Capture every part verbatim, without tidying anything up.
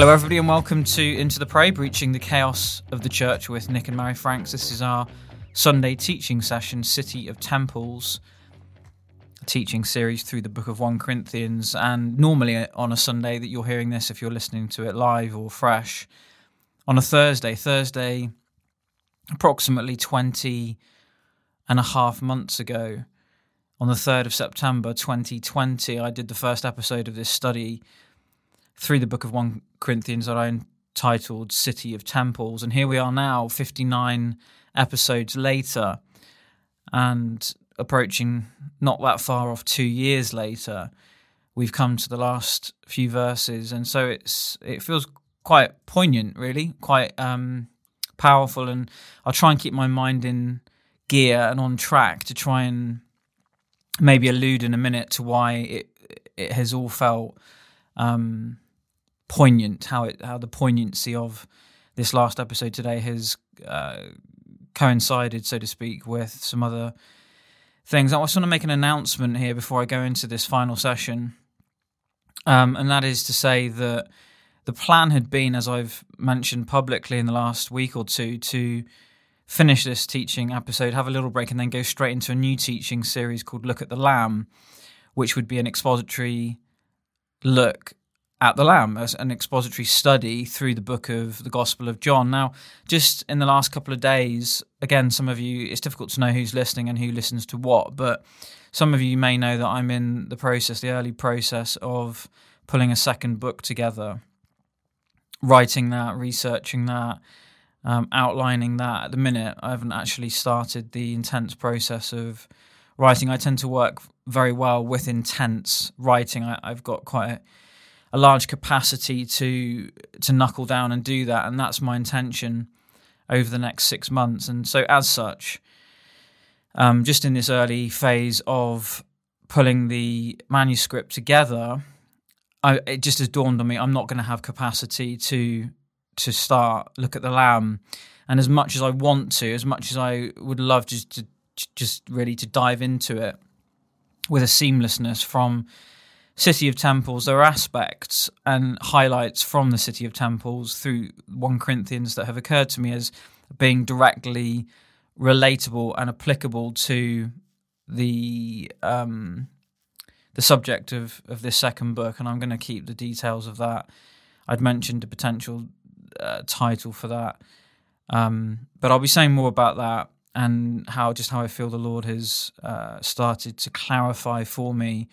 Hello everybody and welcome to Into the Prey, Breaching the Chaos of the Church with Nick and Mary Franks. This is our Sunday teaching session, City of Temples, a teaching series through the Book of First Corinthians, and normally on a Sunday that you're hearing this, if you're listening to it live or fresh, on a Thursday, Thursday approximately twenty and a half months ago, on the third of September twenty twenty, I did the first episode of this study through the Book of First Corinthians that I entitled City of Temples. And here we are now, fifty-nine episodes later, and approaching not that far off two years later, we've come to the last few verses. And so it's it feels quite poignant, really, quite um, powerful. And I'll try and keep my mind in gear and on track to try and maybe allude in a minute to why it it has all felt um, poignant, how it how the poignancy of this last episode today has uh, coincided, so to speak, with some other things. I just want to make an announcement here before I go into this final session, um, and that is to say that the plan had been, as I've mentioned publicly in the last week or two, to finish this teaching episode, have a little break, and then go straight into a new teaching series called Look at the Lamb, which would be an expository look at the Lamb, as an expository study through the book of the Gospel of John. Now, just in the last couple of days, again, some of you, it's difficult to know who's listening and who listens to what, but some of you may know that I'm in the process, the early process of pulling a second book together, writing that, researching that, Um, outlining that at the minute. I haven't actually started the intense process of writing. I tend to work very well with intense writing. I, I've got quite a, a large capacity to to knuckle down and do that, and that's my intention over the next six months. And so as such, um, just in this early phase of pulling the manuscript together, I, it just has dawned on me I'm not going to have capacity to to start Look at the Lamb. And as much as I want to, as much as I would love just to just really to dive into it with a seamlessness from City of Temples, there are aspects and highlights from the City of Temples through First Corinthians that have occurred to me as being directly relatable and applicable to the um, the subject of, of this second book. And I'm going to keep the details of that. I'd mentioned a potential Uh, title for that, um, but I'll be saying more about that and how just how I feel the Lord has uh, started to clarify for me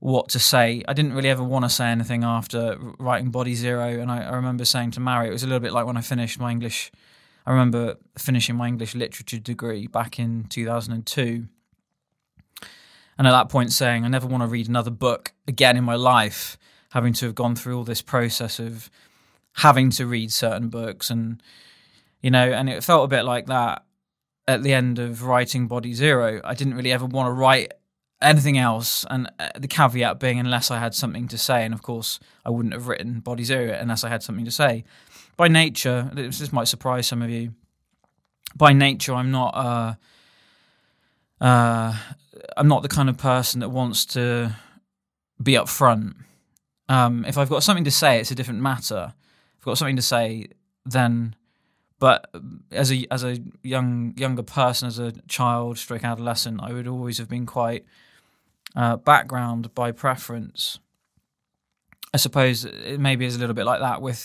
what to say. I didn't really ever want to say anything after writing Body Zero, and I, I remember saying to Mary, it was a little bit like when I finished my English, I remember finishing my English literature degree back in two thousand two, and at that point saying I never want to read another book again in my life, having to have gone through all this process of having to read certain books. And, you know, and it felt a bit like that at the end of writing Body Zero. I didn't really ever want to write anything else, and the caveat being unless I had something to say, and of course I wouldn't have written Body Zero unless I had something to say. By nature, this might surprise some of you, by nature I'm not uh, uh, I'm not the kind of person that wants to be up front. Um, if I've got something to say, it's a different matter. I've got something to say then, but as a as a young younger person, as a child stroke adolescent, I would always have been quite uh, background by preference. I suppose it maybe is a little bit like that with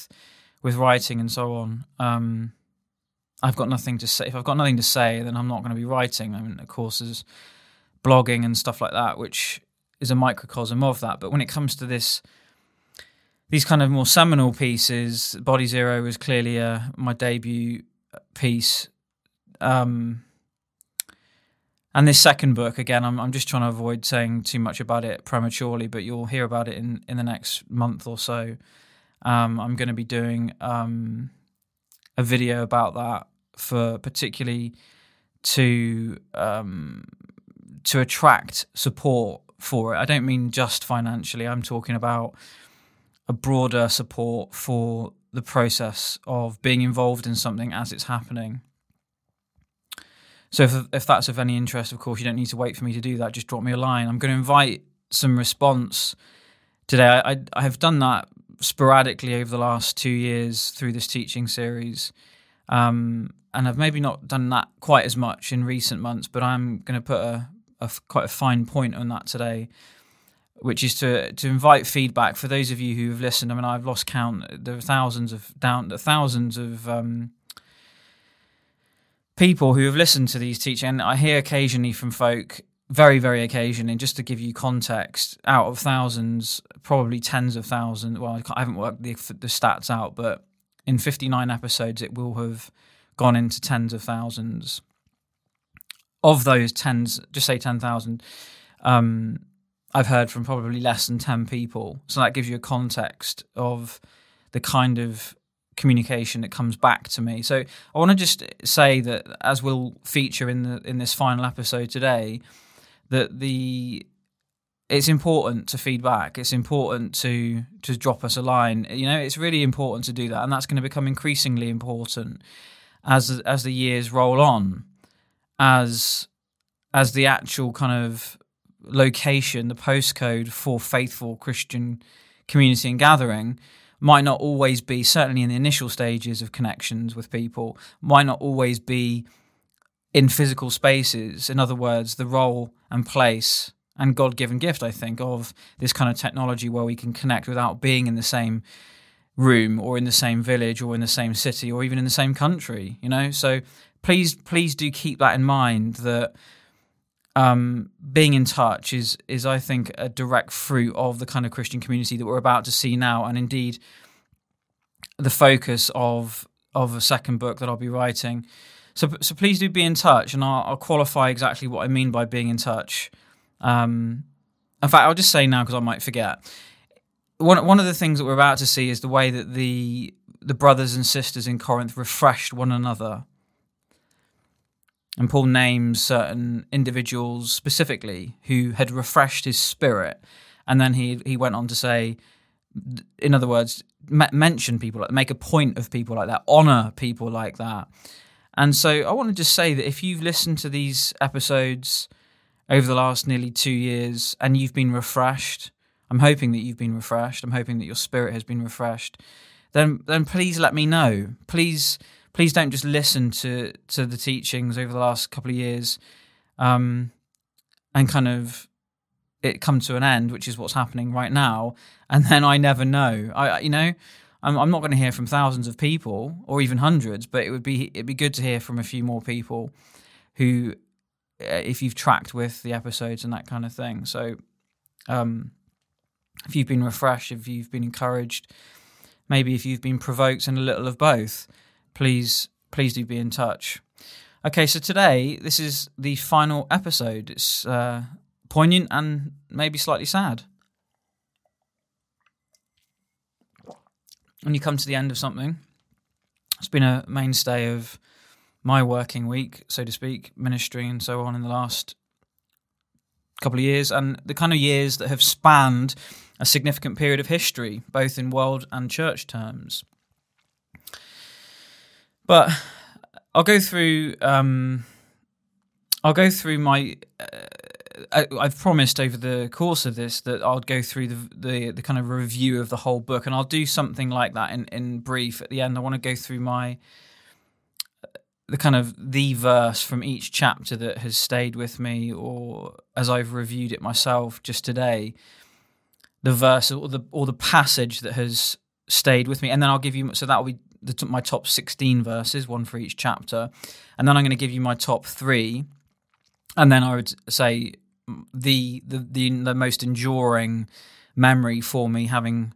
with writing and so on. Um, I've got nothing to say. If I've got nothing to say, then I'm not going to be writing. I mean, of course, there's blogging and stuff like that, which is a microcosm of that. But when it comes to this, these kind of more seminal pieces, Body Zero was clearly a, my debut piece. Um, and this second book, again, I'm, I'm just trying to avoid saying too much about it prematurely, but you'll hear about it in, in the next month or so. Um, I'm going to be doing um, a video about that, for particularly to um, to attract support for it. I don't mean just financially. I'm talking about a broader support for the process of being involved in something as it's happening. So if, if that's of any interest, of course, you don't need to wait for me to do that. Just drop me a line. I'm going to invite some response today. I, I, I have done that sporadically over the last two years through this teaching series. Um, and I've maybe not done that quite as much in recent months, but I'm going to put a, a quite a fine point on that today, which is to to invite feedback for those of you who have listened. I mean, I've lost count. There are thousands of down thousands of um, people who have listened to these teachings. And I hear occasionally from folk, very, very occasionally, just to give you context, out of thousands, probably tens of thousands. Well, I haven't worked the, the stats out, but in fifty-nine episodes, it will have gone into tens of thousands. Of those tens, just say ten thousand, um, I've heard from probably less than ten people. So that gives you a context of the kind of communication that comes back to me. So I want to just say that, as we'll feature in the in this final episode today, that the it's important to feedback. It's important to to drop us a line. You know, it's really important to do that, and that's going to become increasingly important as as the years roll on, as as the actual kind of location, the postcode for faithful Christian community and gathering might not always be, certainly in the initial stages of connections with people, might not always be in physical spaces. In other words, the role and place and God-given gift, I think, of this kind of technology where we can connect without being in the same room or in the same village or in the same city or even in the same country, you know? So please, please do keep that in mind, that Um, being in touch is, is, I think, a direct fruit of the kind of Christian community that we're about to see now, and indeed the focus of of a second book that I'll be writing. So, so please do be in touch, and I'll, I'll qualify exactly what I mean by being in touch. Um, in fact, I'll just say now because I might forget. One one of the things that we're about to see is the way that the the brothers and sisters in Corinth refreshed one another. And Paul names certain individuals specifically who had refreshed his spirit. And then he he went on to say, in other words, me- mention people, make a point of people like that, honor people like that. And so I want to just say that if you've listened to these episodes over the last nearly two years and you've been refreshed, I'm hoping that you've been refreshed, I'm hoping that your spirit has been refreshed, then then please let me know. Please... Please don't just listen to, to the teachings over the last couple of years um, and kind of it come to an end, which is what's happening right now, and then I never know. I you know, I'm, I'm not going to hear from thousands of people or even hundreds, but it would be it'd be good to hear from a few more people who, if you've tracked with the episodes and that kind of thing. So um, if you've been refreshed, if you've been encouraged, maybe if you've been provoked, and a little of both, Please, please do be in touch. Okay, so today, this is the final episode. It's uh, poignant and maybe slightly sad. When you come to the end of something, it's been a mainstay of my working week, so to speak, ministry and so on in the last couple of years, and the kind of years that have spanned a significant period of history, both in world and church terms. But I'll go through. Um, I'll go through my. Uh, I've promised over the course of this that I'll go through the, the the kind of review of the whole book, and I'll do something like that in, in brief at the end. I want to go through my the kind of the verse from each chapter that has stayed with me, or as I've reviewed it myself just today, the verse or the or the passage that has stayed with me, and then I'll give you. So that'll be The, my top sixteen verses, one for each chapter, and then I'm going to give you my top three, and then I would say the the the, the most enduring memory for me, having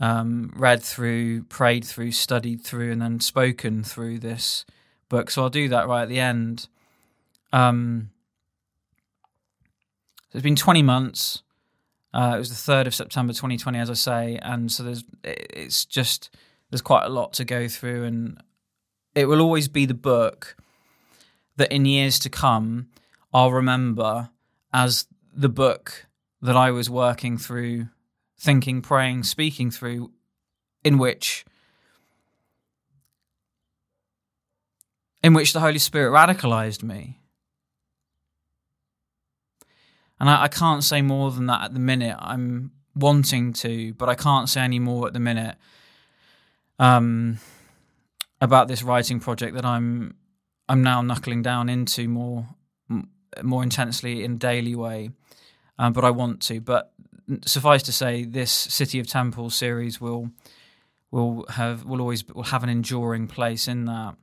um, read through, prayed through, studied through, and then spoken through this book. So I'll do that right at the end. Um, it's been twenty months. Uh, it was the third of September, twenty twenty, as I say, and so there's it's just. There's quite a lot to go through, and it will always be the book that in years to come I'll remember as the book that I was working through, thinking, praying, speaking through, in which in which the Holy Spirit radicalized me. And I, I can't say more than that at the minute. I'm wanting to, but I can't say any more at the minute um, about this writing project that I'm I'm now knuckling down into more more intensely in a daily way. Um, but I want to. But suffice to say, this City of Temples series will will have will always will have an enduring place in that.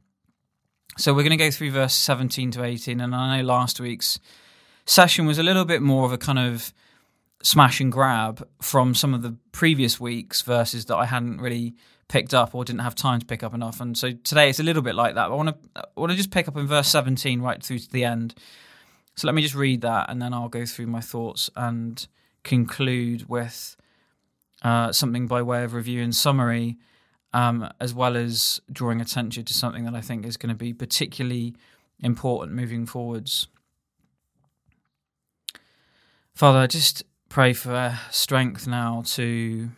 So we're going to go through verse seventeen to eighteen, and I know last week's session was a little bit more of a kind of smash and grab from some of the previous week's verses that I hadn't really picked up or didn't have time to pick up enough, and so today it's a little bit like that. I want to I want to just pick up in verse seventeen right through to the end. So let me just read that, and then I'll go through my thoughts and conclude with uh, something by way of review and summary, um, as well as drawing attention to something that I think is going to be particularly important moving forwards. Father, I just pray for strength now to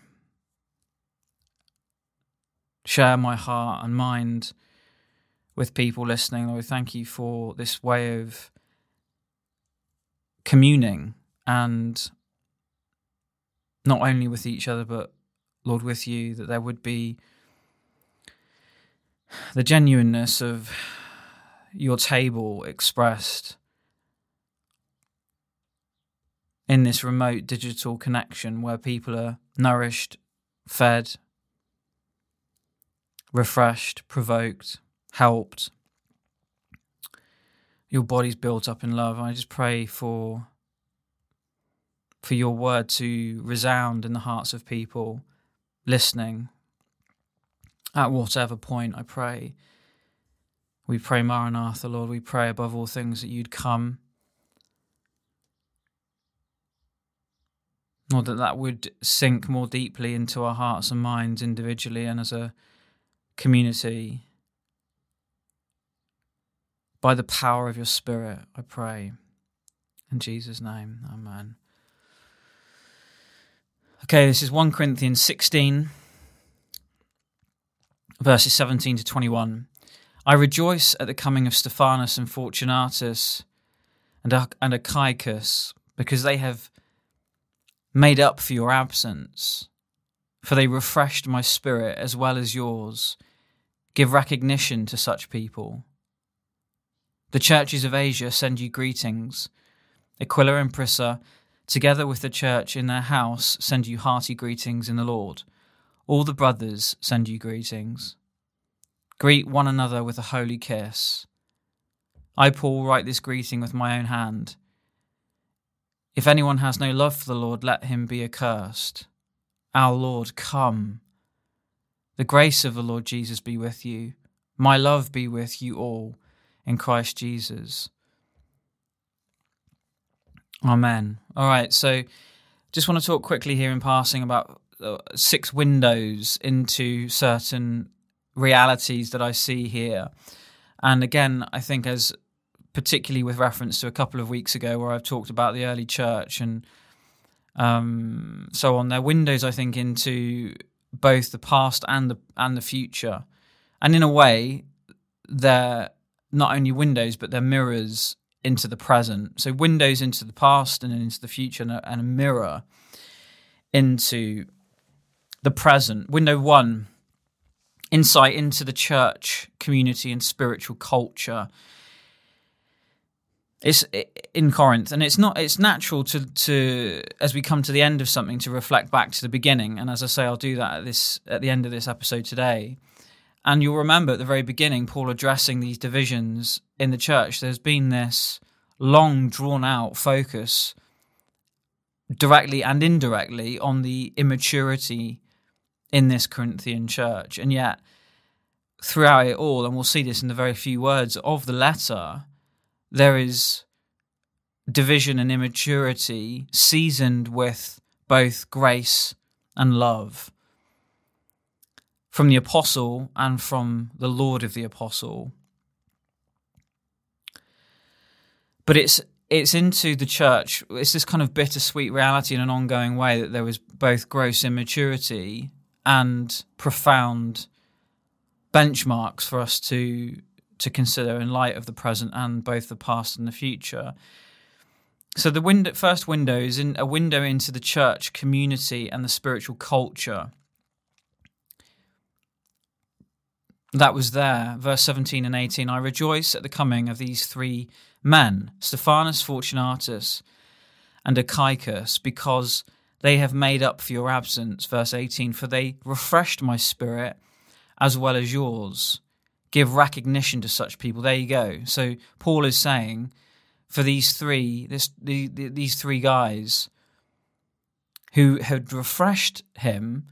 share my heart and mind with people listening. Lord, thank you for this way of communing, and not only with each other, but Lord, with you, that there would be the genuineness of your table expressed in this remote digital connection where people are nourished, fed, refreshed, provoked, helped. Your body's built up in love. And I just pray for for your word to resound in the hearts of people listening. At whatever point, I pray. We pray, Maranatha, Lord. We pray above all things that you'd come. Lord, that that would sink more deeply into our hearts and minds individually and as a community. By the power of your Spirit, I pray. In Jesus' name, amen. Okay, this is First Corinthians sixteen, verses seventeen to twenty-one. I rejoice at the coming of Stephanus and Fortunatus and, Ach- and Achaicus, because they have made up for your absence, for they refreshed my spirit as well as yours. Give recognition to such people. The churches of Asia send you greetings. Aquila and Prisca, together with the church in their house, send you hearty greetings in the Lord. All the brothers send you greetings. Greet one another with a holy kiss. I, Paul, write this greeting with my own hand. If anyone has no love for the Lord, let him be accursed. Our Lord, come. The grace of the Lord Jesus be with you. My love be with you all. In Christ Jesus. Amen. All right, so just want to talk quickly here in passing about six windows into certain realities that I see here. And again, I think as particularly with reference to a couple of weeks ago where I've talked about the early church and um, so on, they're windows, I think, into both the past and the, and the future. And in a way, they're not only windows, but they're mirrors into the present. So windows into the past and into the future, and a, and a mirror into the present. Window one, insight into the church, community, and spiritual culture. It's in Corinth, and it's not. It's natural to, to as we come to the end of something, to reflect back to the beginning. And as I say, I'll do that at this at the end of this episode today. And you'll remember at the very beginning, Paul addressing these divisions in the church, there's been this long, drawn-out focus directly and indirectly on the immaturity in this Corinthian church. And yet, throughout it all, and we'll see this in the very few words of the letter, there is division and immaturity seasoned with both grace and love. From the apostle and from the Lord of the apostle. But it's it's into the church, it's this kind of bittersweet reality in an ongoing way that there was both gross immaturity and profound benchmarks for us to, to consider in light of the present and both the past and the future. So the window, first window is in a window into the church community and the spiritual culture. That was there. Verse seventeen and eighteen, I rejoice at the coming of these three men, Stephanus, Fortunatus, and Achaicus, because they have made up for your absence. Verse eighteen, for they refreshed my spirit as well as yours. Give recognition to such people. There you go. So Paul is saying, for these three, this the, the, these three guys who had refreshed him,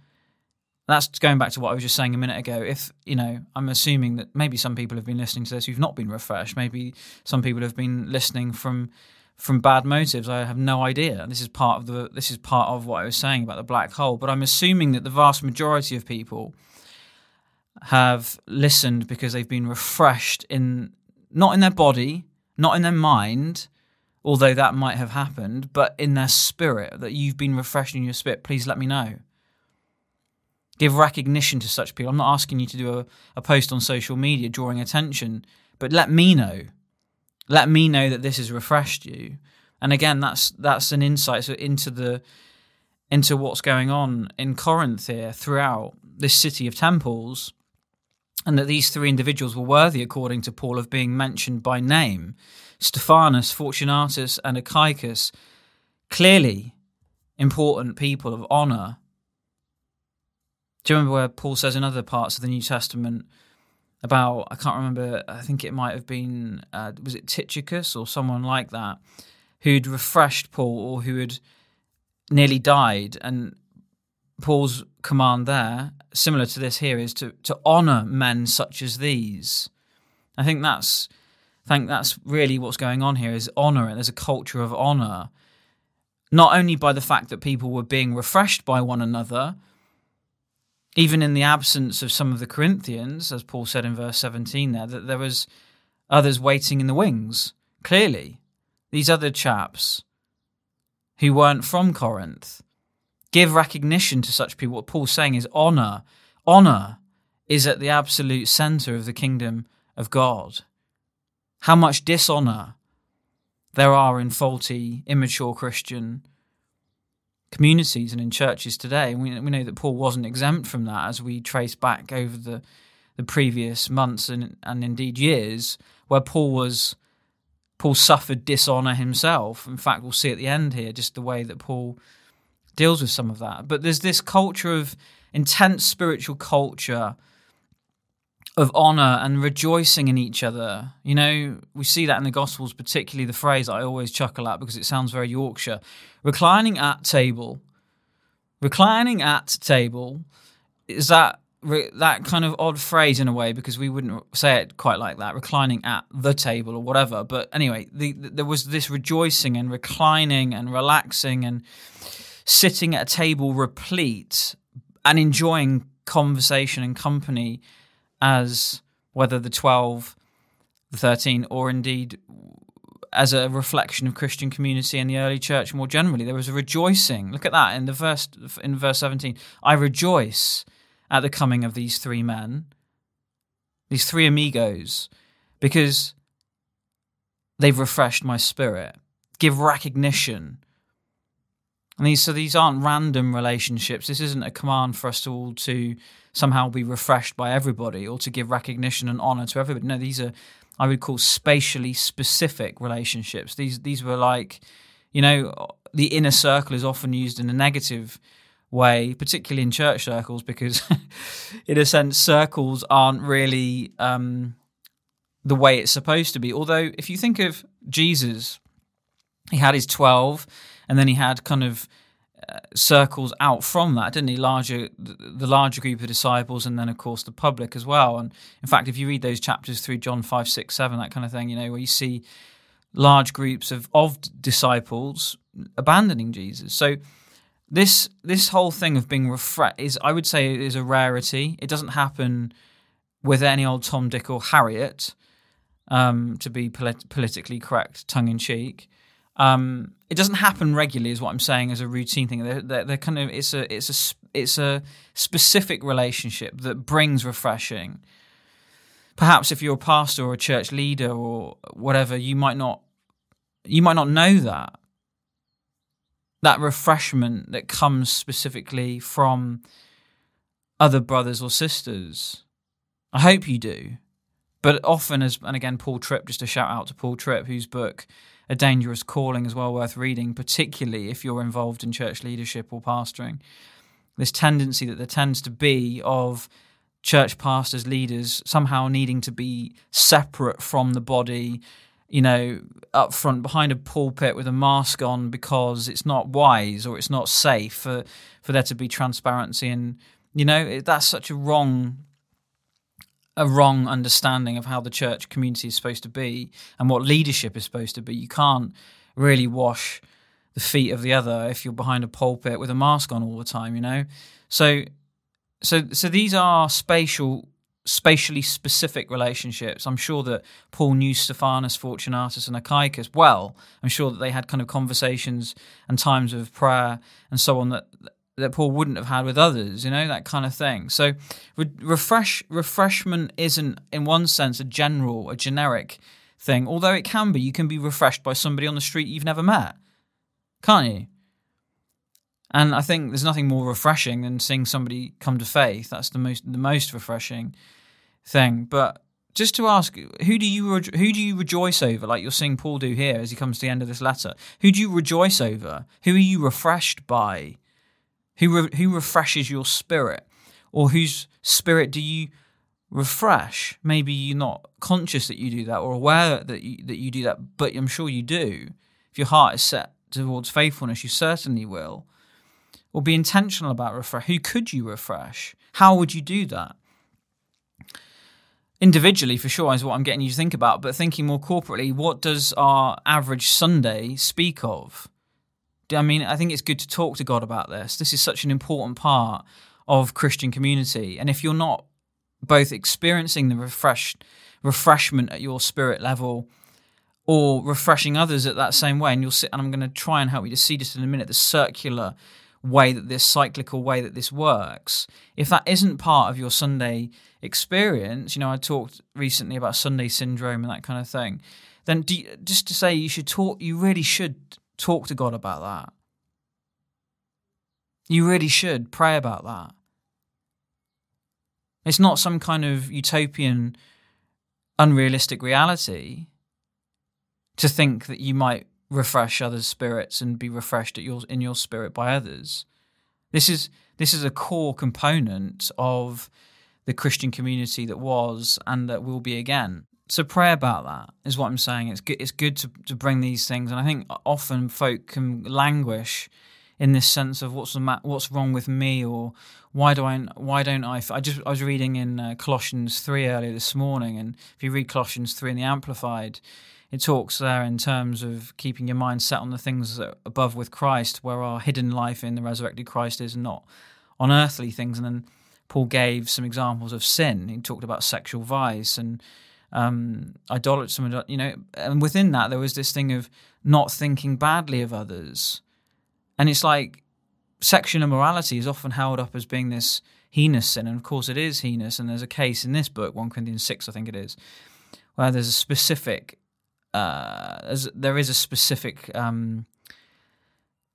that's going back to what I was just saying a minute ago. If, you know, I'm assuming that maybe some people have been listening to this who've not been refreshed. Maybe some people have been listening from from bad motives. I have no idea. This is part of the this is part of what I was saying about the black hole. But I'm assuming that the vast majority of people have listened because they've been refreshed in not in their body. Not in their mind, although that might have happened, but in their spirit, that you've been refreshing your spirit. Please let me know. Give recognition to such people. I'm not asking you to do a, a post on social media drawing attention, but let me know. Let me know that this has refreshed you. And again, that's that's an insight so into the into what's going on in Corinth here, throughout this city of temples. And that these three individuals were worthy, according to Paul, of being mentioned by name. Stephanus, Fortunatus, and Achaicus, clearly important people of honour. Do you remember where Paul says in other parts of the New Testament about, I can't remember, I think it might have been, uh, was it Tychicus or someone like that, who'd refreshed Paul or who had nearly died, and Paul's command there, similar to this here, is to, to honour men such as these. I think that's I think that's really what's going on here, is honour, and there's a culture of honour, not only by the fact that people were being refreshed by one another, even in the absence of some of the Corinthians, as Paul said in verse seventeen there, that there was others waiting in the wings, clearly. These other chaps who weren't from Corinth. Give recognition to such people. What Paul's saying is honour. Honour is at the absolute centre of the kingdom of God. How much dishonour there are in faulty, immature Christian communities and in churches today. And we, we know that Paul wasn't exempt from that, as we trace back over the, the previous months and, and indeed years, where Paul was Paul suffered dishonour himself. In fact, we'll see at the end here just the way that Paul deals with some of that. But there's this culture of intense spiritual culture of honour and rejoicing in each other. You know, we see that in the Gospels, particularly the phrase I always chuckle at because it sounds very Yorkshire. Reclining at table. Reclining at table is that that kind of odd phrase in a way, because we wouldn't say it quite like that, reclining at the table or whatever. But anyway, the, the, there was this rejoicing and reclining and relaxing and sitting at a table replete and enjoying conversation and company as whether the twelve, the thirteen, or indeed as a reflection of Christian community in the early church more generally. There was a rejoicing. Look at that in the verse in verse seventeen. I rejoice at the coming of these three men, these three amigos, because they've refreshed my spirit. Give recognition. And these, so these aren't random relationships. This isn't a command for us to all to somehow be refreshed by everybody or to give recognition and honour to everybody. No, these are, I would call, spatially specific relationships. These these were like, you know, the inner circle is often used in a negative way, particularly in church circles, because in a sense, circles aren't really um, the way it's supposed to be. Although, if you think of Jesus, he had his twelve, and then he had kind of uh, circles out from that, didn't he? Larger, the larger group of disciples, and then, of course, the public as well. And in fact, if you read those chapters through John five, six, seven, that kind of thing, you know, where you see large groups of, of disciples abandoning Jesus. So this this whole thing of being refreshed is, I would say, is a rarity. It doesn't happen with any old Tom, Dick, or Harriet, um, to be polit- politically correct, tongue-in-cheek. Um, it doesn't happen regularly, is what I'm saying, as a routine thing. They're, they're, they're kind of it's a it's a it's a specific relationship that brings refreshing. Perhaps if you're a pastor or a church leader or whatever, you might not you might not know that. that refreshment that comes specifically from other brothers or sisters. I hope you do. But often, as and again, Paul Tripp, just a shout out to Paul Tripp, whose book, A Dangerous Calling, is well worth reading, particularly if you're involved in church leadership or pastoring. This tendency that there tends to be of church pastors, leaders, somehow needing to be separate from the body, you know, up front behind a pulpit with a mask on, because it's not wise or it's not safe for, for there to be transparency. And, you know, it, that's such a wrong... a wrong understanding of how the church community is supposed to be and what leadership is supposed to be. You can't really wash the feet of the other if you're behind a pulpit with a mask on all the time, you know? So so, so these are spatial, spatially specific relationships. I'm sure that Paul knew Stephanus, Fortunatus, and Achaicus well. I'm sure that they had kind of conversations and times of prayer and so on that that Paul wouldn't have had with others, you know, that kind of thing. So re- refresh refreshment isn't, in one sense, a general, a generic thing, although it can be. You can be refreshed by somebody on the street you've never met, can't you? And I think there's nothing more refreshing than seeing somebody come to faith. That's the most the most refreshing thing. But just to ask, who do you re- who do you rejoice over, like you're seeing Paul do here as he comes to the end of this letter? Who do you rejoice over? Who are you refreshed by? Who re- who refreshes your spirit, or whose spirit do you refresh? Maybe you're not conscious that you do that, or aware that you, that you do that, but I'm sure you do. If your heart is set towards faithfulness, you certainly will. Or be intentional about refresh. Who could you refresh? How would you do that? Individually, for sure, is what I'm getting you to think about. But thinking more corporately, what does our average Sunday speak of? I mean, I think it's good to talk to God about this. This is such an important part of Christian community. And if you're not both experiencing the refreshed refreshment at your spirit level or refreshing others at that same way, and you'll sit, and I'm going to try and help you to see just in a minute the circular way that this cyclical way that this works. If that isn't part of your Sunday experience, you know, I talked recently about Sunday syndrome and that kind of thing, then do you, just to say you should talk, you really should talk to God about that. You really should pray about that. It's not some kind of utopian, unrealistic reality to think that you might refresh others' spirits and be refreshed at your, in your spirit by others. This is this is a core component of the Christian community that was and that will be again. So pray about that is what I'm saying. It's good, it's good to, to bring these things. And I think often folk can languish in this sense of what's the ma- what's wrong with me, or why do I why don't I? I just I was reading in uh, Colossians three earlier this morning, and if you read Colossians three in the Amplified, it talks there in terms of keeping your mind set on the things that are above with Christ, where our hidden life in the resurrected Christ is, not on earthly things. And then Paul gave some examples of sin. He talked about sexual vice and Um, idolatry, you know, and within that there was this thing of not thinking badly of others. And it's like sexual immorality is often held up as being this heinous sin, and of course it is heinous, and there's a case in this book, First Corinthians six, I think it is, where there's a specific, uh, there is a specific um,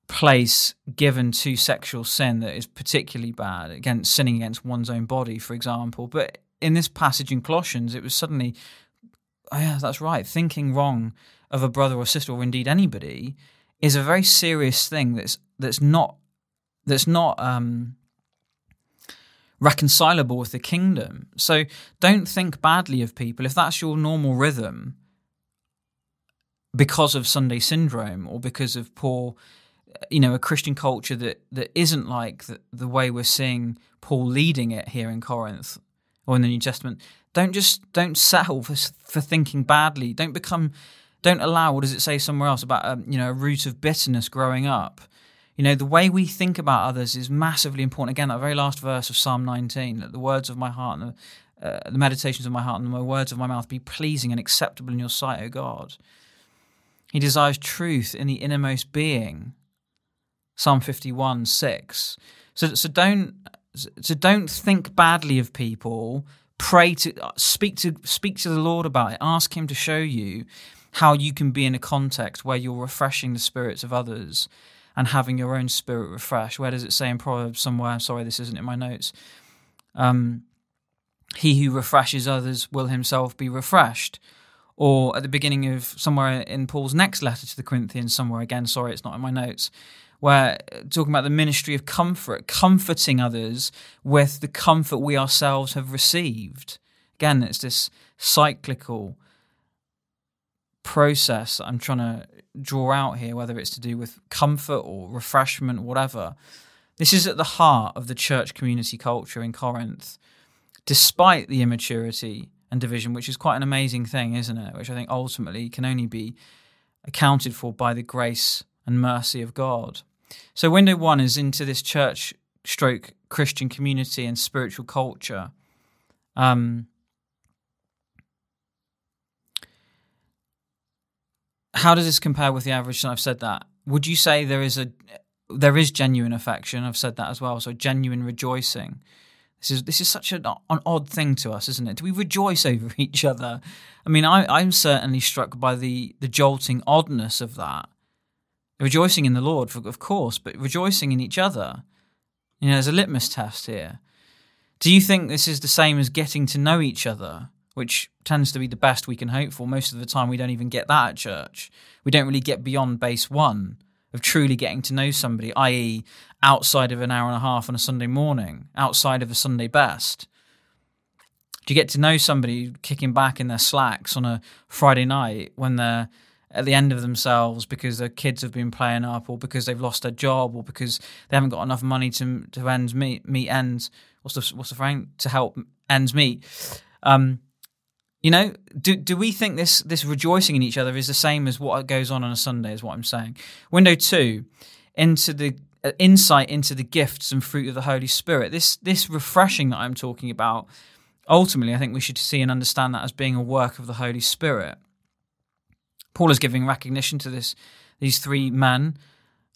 place given to sexual sin that is particularly bad, against sinning against one's own body, for example. But in this passage in Colossians, it was suddenly, oh yeah, that's right, thinking wrong of a brother or sister, or indeed anybody, is a very serious thing that's that's not that's not um, reconcilable with the kingdom. So don't think badly of people. If that's your normal rhythm, because of Sunday syndrome or because of poor, you know, a Christian culture that that isn't like the, the way we're seeing Paul leading it here in Corinth, or in the New Testament, don't just don't settle for for thinking badly. Don't become, don't allow. What does it say somewhere else about um, you know, a root of bitterness growing up? You know, the way we think about others is massively important. Again, that very last verse of Psalm nineteen: "Let the words of my heart and the, uh, the meditations of my heart and the words of my mouth be pleasing and acceptable in your sight, O God." He desires truth in the innermost being. Psalm fifty-one, six. So so don't. So don't think badly of people. Pray to speak to speak to the Lord about it. Ask him to show you how you can be in a context where you're refreshing the spirits of others and having your own spirit refreshed. Where does it say in Proverbs somewhere? I'm sorry, this isn't in my notes. Um, he who refreshes others will himself be refreshed. Or at the beginning of somewhere in Paul's next letter to the Corinthians, somewhere again, sorry, it's not in my notes, where talking about the ministry of comfort, comforting others with the comfort we ourselves have received. Again, it's this cyclical process I'm trying to draw out here, whether it's to do with comfort or refreshment, whatever. This is at the heart of the church community culture in Corinth, despite the immaturity and division, which is quite an amazing thing, isn't it? Which I think ultimately can only be accounted for by the grace and mercy of God. So window one is into this church stroke Christian community and spiritual culture. Um, how does this compare with the average? And I've said that. Would you say there is a there is genuine affection? I've said that as well. So genuine rejoicing. This is this is such an, an odd thing to us, isn't it? Do we rejoice over each other? I mean, I, I'm certainly struck by the the jolting oddness of that. Rejoicing in the Lord, of course, but rejoicing in each other. You know, there's a litmus test here. Do you think this is the same as getting to know each other, which tends to be the best we can hope for? Most of the time we don't even get that at church. We don't really get beyond base one of truly getting to know somebody, that is outside of an hour and a half on a Sunday morning, outside of a Sunday best. Do you get to know somebody kicking back in their slacks on a Friday night when they're at the end of themselves because their kids have been playing up, or because they've lost their job, or because they haven't got enough money to to end meet meet ends? What's the what's the frame to help ends meet? Um, you know, do do we think this this rejoicing in each other is the same as what goes on on a Sunday? Is what I'm saying. Window two, into the uh, insight into the gifts and fruit of the Holy Spirit. This this refreshing that I'm talking about. Ultimately, I think we should see and understand that as being a work of the Holy Spirit. Paul is giving recognition to this, these three men.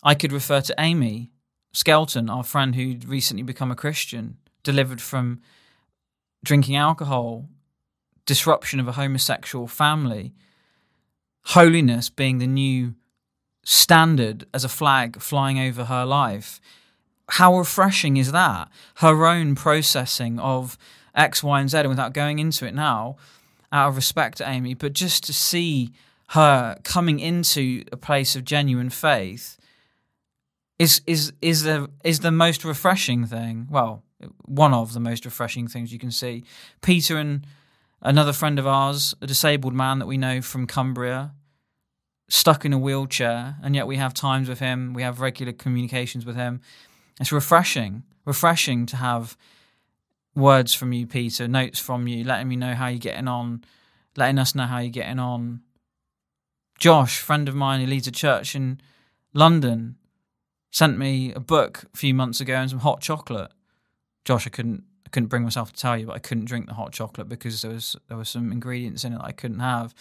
I could refer to Amy Skelton, our friend who'd recently become a Christian, delivered from drinking alcohol, disruption of a homosexual family, holiness being the new standard as a flag flying over her life. How refreshing is that? Her own processing of X, Y, and Z, and without going into it now, out of respect to Amy, but just to see her coming into a place of genuine faith is is is the is the most refreshing thing. Well, one of the most refreshing things you can see. Peter and another friend of ours, a disabled man that we know from Cumbria, stuck in a wheelchair, and yet we have times with him. We have regular communications with him. It's refreshing, refreshing to have words from you, Peter, notes from you, letting me know how you're getting on, letting us know how you're getting on. Josh, friend of mine who leads a church in London, sent me a book a few months ago and some hot chocolate. Josh, I couldn't I couldn't bring myself to tell you, but I couldn't drink the hot chocolate because there was there was some ingredients in it that I couldn't have.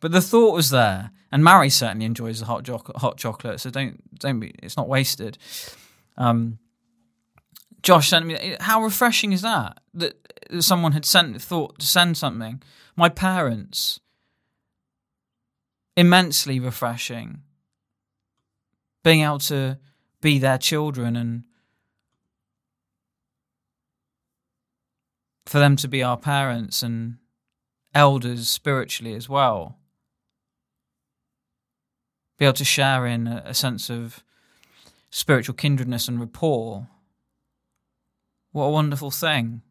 But the thought was there, and Mary certainly enjoys the hot jo- hot chocolate, so don't don't be, it's not wasted. Um, Josh sent me, how refreshing is that? That someone had sent thought to send something. My parents. Immensely refreshing, being able to be their children and for them to be our parents and elders spiritually as well. Be able to share in a sense of spiritual kindredness and rapport. What a wonderful thing.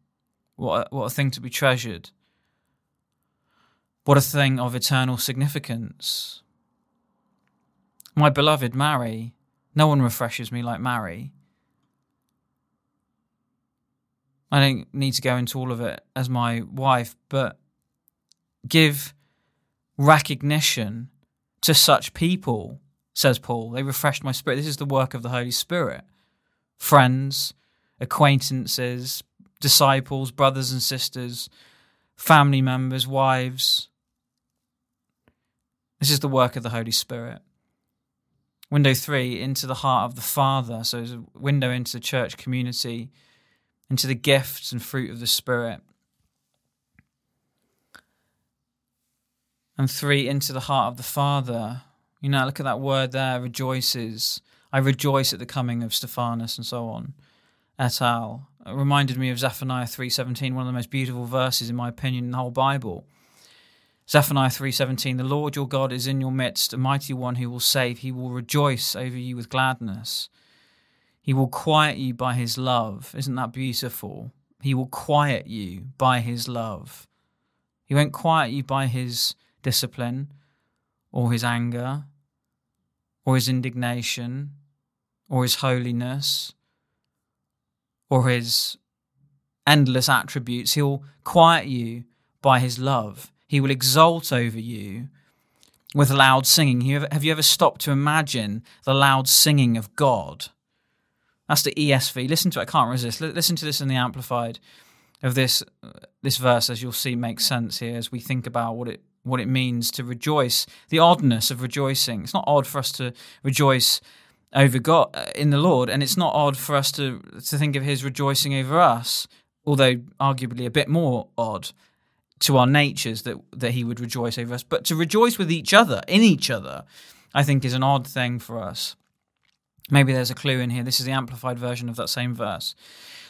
What a, what a thing to be treasured. What a thing of eternal significance. My beloved Mary, no one refreshes me like Mary. I don't need to go into all of it as my wife, but give recognition to such people, says Paul. They refreshed my spirit. This is the work of the Holy Spirit. Friends, acquaintances, disciples, brothers and sisters, family members, wives. This is the work of the Holy Spirit. Window three, into the heart of the Father. So it's a window into the church community, into the gifts and fruit of the Spirit. And three, into the heart of the Father. You know, look at that word there, rejoices. I rejoice at the coming of Stephanus, and so on, et al. It reminded me of Zephaniah three seventeen, one of the most beautiful verses, in my opinion, in the whole Bible. Zephaniah three seventeen, the Lord your God is in your midst, a mighty one who will save. He will rejoice over you with gladness. He will quiet you by his love. Isn't that beautiful? He will quiet you by his love. He won't quiet you by his discipline or his anger or his indignation or his holiness or his endless attributes. He'll quiet you by his love. He will exult over you with loud singing. Have you ever stopped to imagine the loud singing of God? That's the E S V. Listen to it. I can't resist. Listen to this in the Amplified of this this verse, as you'll see, makes sense here as we think about what it what it means to rejoice, the oddness of rejoicing. It's not odd for us to rejoice over God, in the Lord, and it's not odd for us to, to think of his rejoicing over us, although arguably a bit more odd to our natures that, that he would rejoice over us. But to rejoice with each other, in each other, I think is an odd thing for us. Maybe there's a clue in here. This is the Amplified version of that same verse.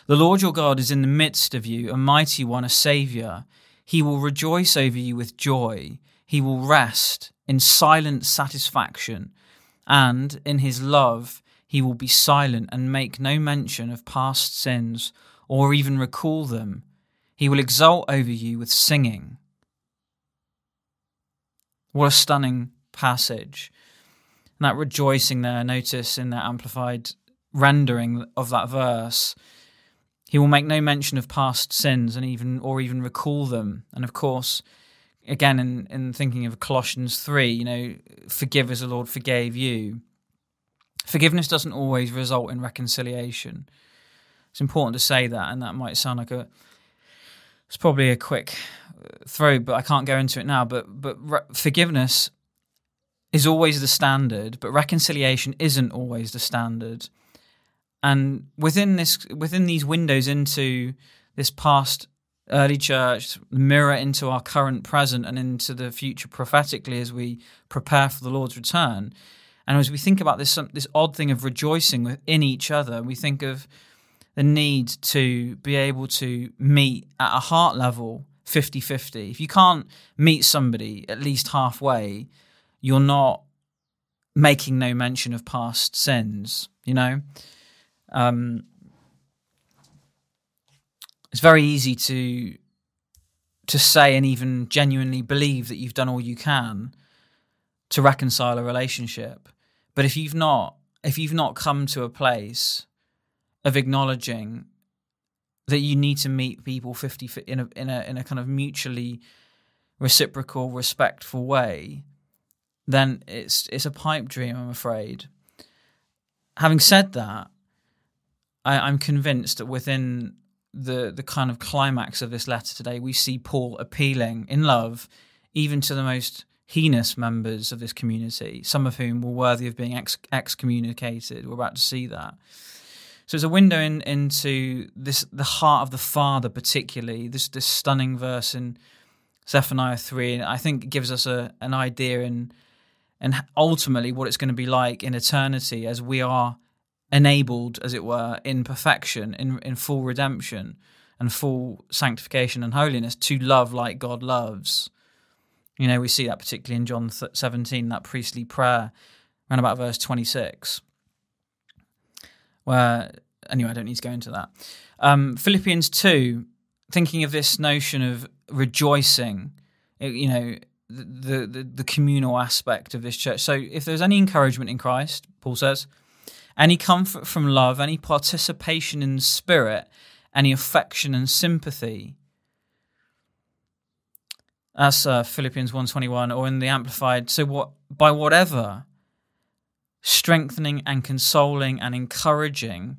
The Lord your God is in the midst of you, a mighty one, a saviour. He will rejoice over you with joy. He will rest in silent satisfaction, and in his love he will be silent and make no mention of past sins or even recall them. He will exult over you with singing. What a stunning passage. And that rejoicing there, notice in that Amplified rendering of that verse, he will make no mention of past sins and even or even recall them. And of course, again, in, in thinking of Colossians three, you know, forgive as the Lord forgave you. Forgiveness doesn't always result in reconciliation. It's important to say that, and that might sound like a... It's probably a quick throw, but I can't go into it now. But but re- forgiveness is always the standard, but reconciliation isn't always the standard. And within this, within these windows into this past early church, mirror into our current present and into the future prophetically as we prepare for the Lord's return. And as we think about this this odd thing of rejoicing within each other, we think of the need to be able to meet at a heart level fifty-fifty. If you can't meet somebody at least halfway, you're not making no mention of past sins, you know? Um, it's very easy to to say and even genuinely believe that you've done all you can to reconcile a relationship. But if you've not, if you've not come to a place of acknowledging that you need to meet people fifty in a in a in a kind of mutually reciprocal, respectful way, then it's it's a pipe dream, I'm afraid. Having said that, I, I'm convinced that within the the kind of climax of this letter today, we see Paul appealing in love even to the most heinous members of this community, some of whom were worthy of being ex- excommunicated. We're about to see that. So it's a window in, into this, the heart of the Father, particularly this this stunning verse in Zephaniah three, and I think it gives us a, an idea in and ultimately what it's going to be like in eternity as we are enabled, as it were, in perfection, in in full redemption and full sanctification and holiness to love like God loves. You know, we see that particularly in John seventeen, that priestly prayer, around about verse twenty-six. Where, anyway, I don't need to go into that. Um, Philippians two, thinking of this notion of rejoicing, you know, the, the the communal aspect of this church. So if there's any encouragement in Christ, Paul says, any comfort from love, any participation in the Spirit, any affection and sympathy. That's uh, Philippians one twenty-one, or in the Amplified, so what by whatever... strengthening and consoling and encouraging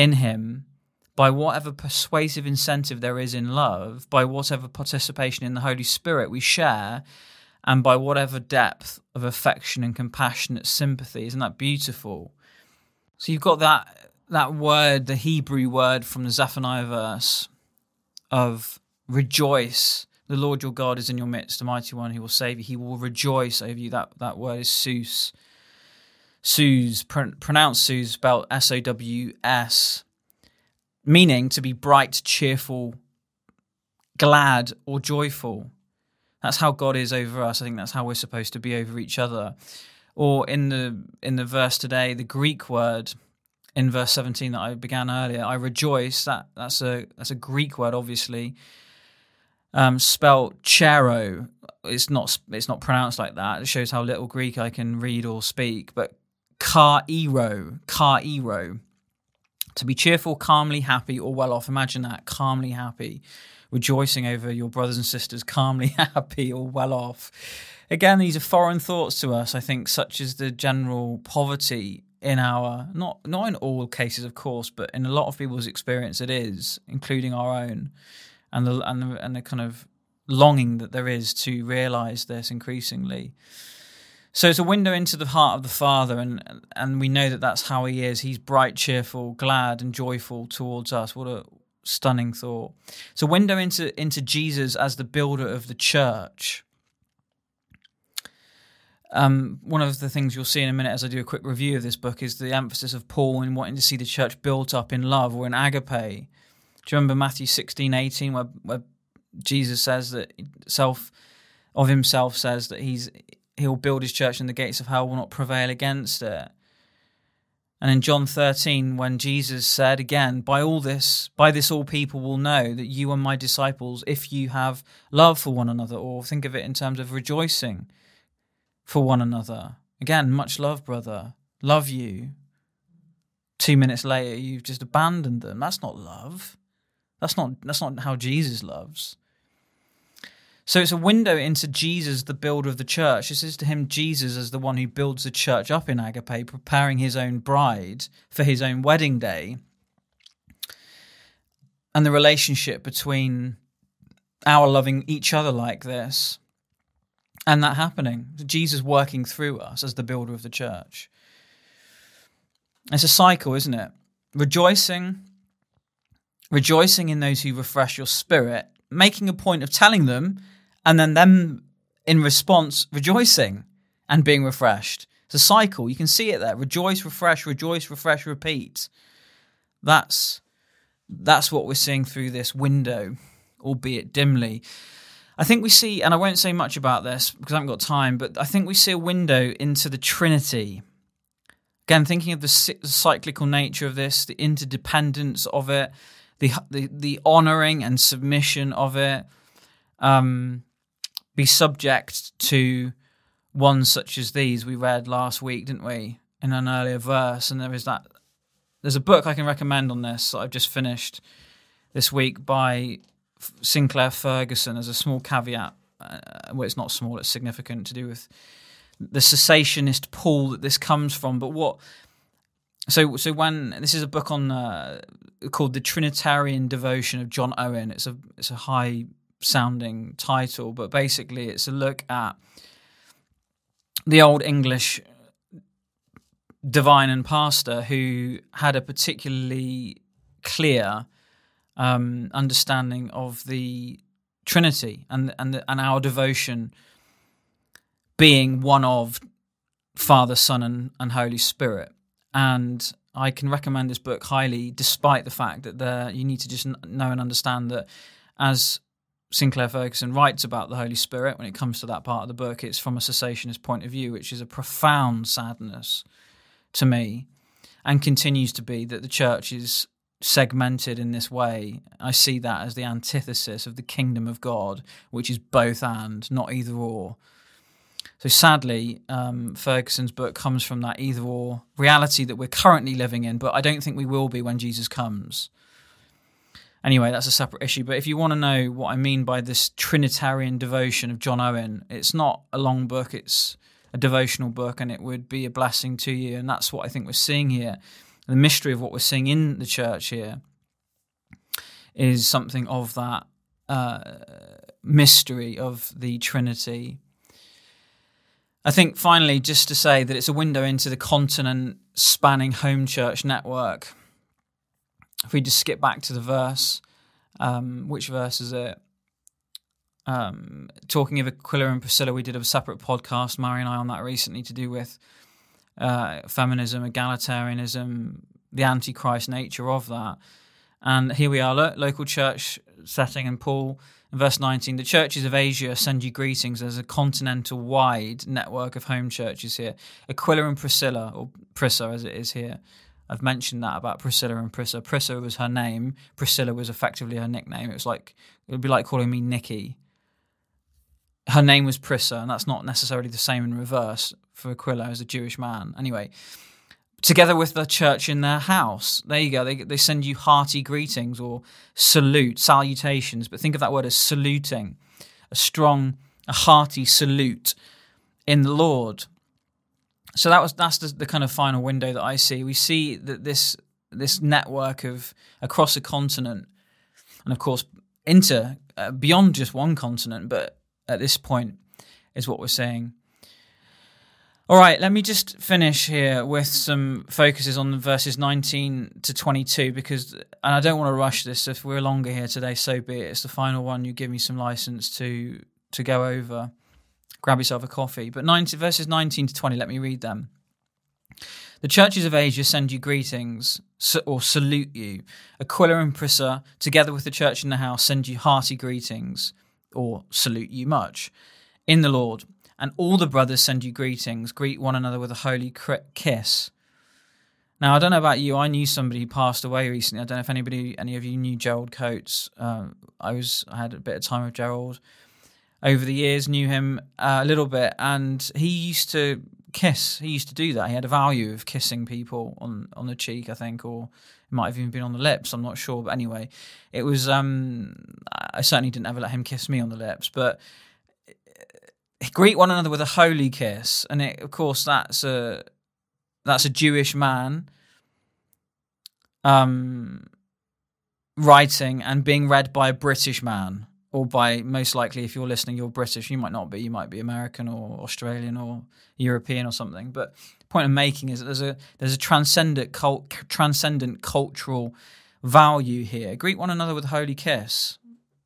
in him by whatever persuasive incentive there is in love, by whatever participation in the Holy Spirit we share, and by whatever depth of affection and compassionate sympathy. Isn't that beautiful? So you've got that that word, the Hebrew word from the Zephaniah verse of rejoice. The Lord your God is in your midst, the mighty one who will save you. He will rejoice over you. That, that word is sus. Sows, pr- pronounced Sows, spelled S O W S, meaning to be bright, cheerful, glad, or joyful. That's how God is over us. I think that's how we're supposed to be over each other. Or in the in the verse today, the Greek word in verse seventeen that I began earlier, I rejoice. That that's a that's a Greek word, obviously. Um, spelled chero. It's not it's not pronounced like that. It shows how little Greek I can read or speak. But kairo, kairo, to be cheerful, calmly happy, or well off. Imagine that, calmly happy, rejoicing over your brothers and sisters, calmly happy or well off. Again, these are foreign thoughts to us, I think, such as the general poverty in our, not not in all cases, of course, but in a lot of people's experience it is, including our own, and the and the, and the kind of longing that there is to realise this increasingly. So it's a window into the heart of the Father, and and we know that that's how he is. He's bright, cheerful, glad, and joyful towards us. What a stunning thought. It's a window into, into Jesus as the builder of the church. Um, one of the things you'll see in a minute as I do a quick review of this book is the emphasis of Paul in wanting to see the church built up in love or in agape. Do you remember Matthew sixteen eighteen, where, where Jesus says that self of himself says that he's he'll build his church and the gates of hell will not prevail against it? And in John thirteen, when Jesus said again, by all this, by this all people will know that you are my disciples if you have love for one another, or think of it in terms of rejoicing for one another. Again, much love, brother. Love you. Two minutes later, you've just abandoned them. That's not love. That's not, that's not how Jesus loves. So it's a window into Jesus, the builder of the church. This is to him, Jesus, as the one who builds the church up in agape, preparing his own bride for his own wedding day. And the relationship between our loving each other like this and that happening. Jesus working through us as the builder of the church. It's a cycle, isn't it? Rejoicing, rejoicing in those who refresh your spirit, making a point of telling them, and then them in response rejoicing and being refreshed. It's a cycle. You can see it there. Rejoice, refresh, rejoice, refresh, repeat. That's that's what we're seeing through this window, albeit dimly. I think we see, and I won't say much about this because I haven't got time, but I think we see a window into the Trinity. Again, thinking of the cyclical nature of this, the interdependence of it, the the, the honouring and submission of it, um, be subject to ones such as these we read last week, didn't we, in an earlier verse. And there is that. There's a book I can recommend on this that I've just finished this week by Sinclair Ferguson, as a small caveat. Uh, well, it's not small, it's significant, to do with the cessationist pull that this comes from. But what so so when this is a book on uh, called The Trinitarian Devotion of John Owen. It's a it's a high sounding title, but basically it's a look at the old English divine and pastor who had a particularly clear um, understanding of the Trinity and and the, and our devotion being one of Father, Son, and, and Holy Spirit. And I can recommend this book highly, despite the fact that there, you need to just know and understand that, as Sinclair Ferguson writes about the Holy Spirit, when it comes to that part of the book, it's from a cessationist point of view, which is a profound sadness to me, and continues to be, that the church is segmented in this way. I see that as the antithesis of the kingdom of God, which is both and, not either or. So sadly, um, Ferguson's book comes from that either-or reality that we're currently living in, but I don't think we will be when Jesus comes. Anyway, that's a separate issue. But if you want to know what I mean by this Trinitarian devotion of John Owen, it's not a long book, it's a devotional book, and it would be a blessing to you. And that's what I think we're seeing here. The mystery of what we're seeing in the church here is something of that uh, mystery of the Trinity. I think, finally, just to say that it's a window into the continent-spanning home church network. If we just skip back to the verse, um, which verse is it? Um, talking of Aquila and Priscilla, we did a separate podcast, Mary and I, on that recently, to do with uh, feminism, egalitarianism, the anti-Christ nature of that. And here we are, lo- local church setting, and Paul, in verse nineteen, the churches of Asia send you greetings. There's a continental-wide network of home churches here. Aquila and Priscilla, or Prissa as it is here. I've mentioned that about Priscilla and Prissa. Prissa was her name. Priscilla was effectively her nickname. It was like, it would be like calling me Nicky. Her name was Prissa, and that's not necessarily the same in reverse for Aquila as a Jewish man. Anyway, together with the church in their house. There you go. They they send you hearty greetings or salute, salutations. But think of that word as saluting, a strong, a hearty salute in the Lord. So that was that's the, the kind of final window that I see. We see that this this network of across a continent, and of course into uh, beyond just one continent, but at this point is what we're seeing. All right, let me just finish here with some focuses on verses nineteen to twenty-two, because, and I don't want to rush this, if we're longer here today, so be it. It's the final one. You give me some license to to go over. Grab yourself a coffee. But nineteen, verses nineteen to twenty, let me read them. The churches of Asia send you greetings, or salute you. Aquila and Prisca, together with the church in the house, send you hearty greetings, or salute you much, in the Lord. And all the brothers send you greetings. Greet one another with a holy kiss. Now, I don't know about you. I knew somebody who passed away recently. I don't know if anybody, any of you knew Gerald Coates. Uh, I was, I had a bit of time with Gerald over the years, knew him uh, a little bit. And he used to kiss. He used to do that. He had a value of kissing people on, on the cheek, I think, or it might have even been on the lips. I'm not sure. But anyway, it was, um, I certainly didn't ever let him kiss me on the lips. But greet one another with a holy kiss, and it, of course, that's a that's a Jewish man um, writing and being read by a British man, or by, most likely, if you're listening, you're British. You might not be; you might be American or Australian or European or something. But the point I'm making is that there's a there's a transcendent cult, transcendent cultural value here. Greet one another with a holy kiss.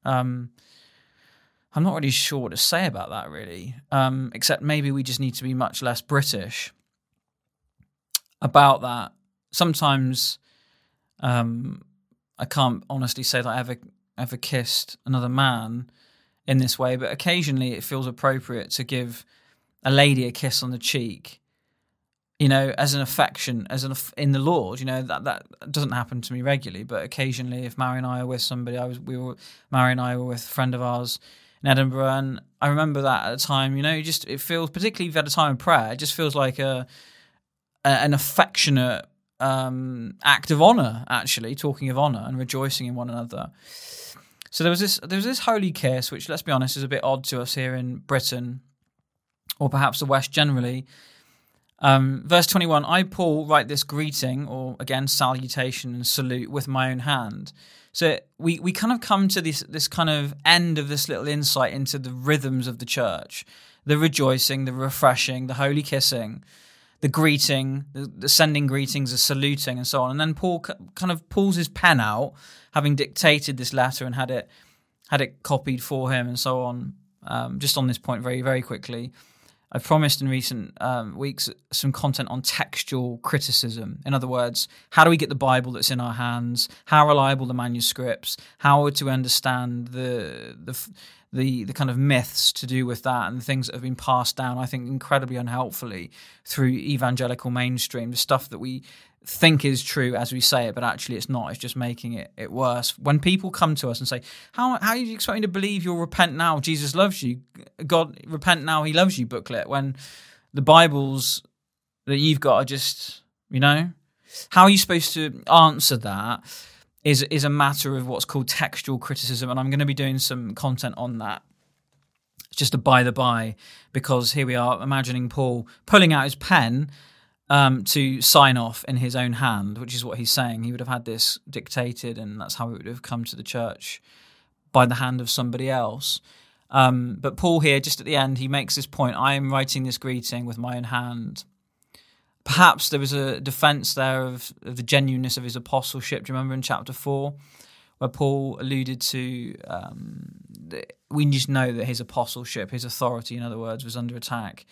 Um, I'm not really sure what to say about that, really, um, except maybe we just need to be much less British about that. Sometimes um, I can't honestly say that I ever, ever kissed another man in this way, but occasionally it feels appropriate to give a lady a kiss on the cheek, you know, as an affection, as an in the Lord. You know, that that doesn't happen to me regularly, but occasionally, if Mary and I are with somebody, I was we were Mary and I were with a friend of ours in Edinburgh, and I remember that at the time, you know, just it feels, particularly if you've had a time of prayer, it just feels like a, a an affectionate um, act of honour, actually, talking of honour and rejoicing in one another. So there was this there was this holy kiss, which, let's be honest, is a bit odd to us here in Britain, or perhaps the West generally. Um, verse twenty-one, I, Paul, write this greeting, or again, salutation and salute, with my own hand. So we, we kind of come to this this kind of end of this little insight into the rhythms of the church, the rejoicing, the refreshing, the holy kissing, the greeting, the, the sending greetings, the saluting, and so on. And then Paul kind of pulls his pen out, having dictated this letter and had it had it copied for him and so on. Um, just on this point very, very quickly, I've promised in recent um, weeks some content on textual criticism. In other words, how do we get the Bible that's in our hands? How reliable the manuscripts? How to understand the the the, the kind of myths to do with that and the things that have been passed down, I think, incredibly unhelpfully through evangelical mainstream, the stuff that we think is true as we say it, but actually it's not. It's just making it, it worse. When people come to us and say, how how do you expect me to believe you'll repent now, Jesus loves you, God, repent now, he loves you booklet, when the Bibles that you've got are just, you know, how are you supposed to answer that is, is a matter of what's called textual criticism, and I'm going to be doing some content on that. It's just a by the by, because here we are imagining Paul pulling out his pen Um, to sign off in his own hand, which is what he's saying. He would have had this dictated, and that's how it would have come to the church, by the hand of somebody else. Um, but Paul here, just at the end, he makes this point, I am writing this greeting with my own hand. Perhaps there was a defence there of, of the genuineness of his apostleship. Do you remember in chapter four, where Paul alluded to, um, that we just know that his apostleship, his authority, in other words, was under attack.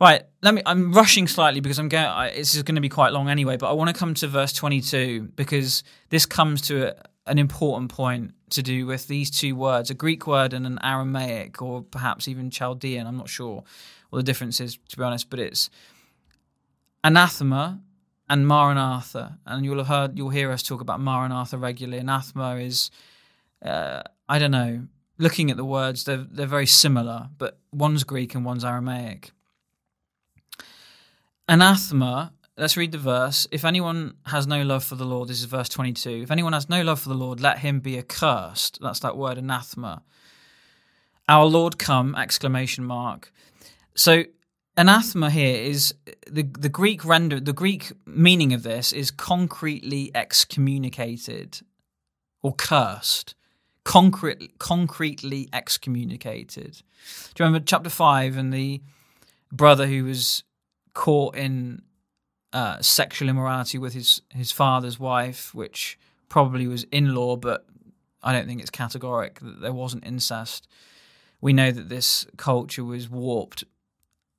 Right, let me. I'm rushing slightly because I'm going. I, this is going to be quite long anyway. But I want to come to verse twenty-two because this comes to a, an important point to do with these two words: a Greek word and an Aramaic, or perhaps even Chaldean. I'm not sure what the difference is, to be honest. But it's anathema and Maranatha, and you'll have heard. You'll hear us talk about Maranatha regularly. Anathema is, uh, I don't know. Looking at the words, they're they're very similar, but one's Greek and one's Aramaic. Anathema, let's read the verse. If anyone has no love for the Lord, this is verse twenty-two. If anyone has no love for the Lord, let him be accursed. That's that word anathema. Our Lord come, exclamation mark. So anathema here is the, the Greek render the Greek meaning of this is concretely excommunicated or cursed. Concrete, concretely excommunicated. Do you remember chapter five and the brother who was caught in uh, sexual immorality with his, his father's wife, which probably was in-law, but I don't think it's categoric that there wasn't incest. We know that this culture was warped.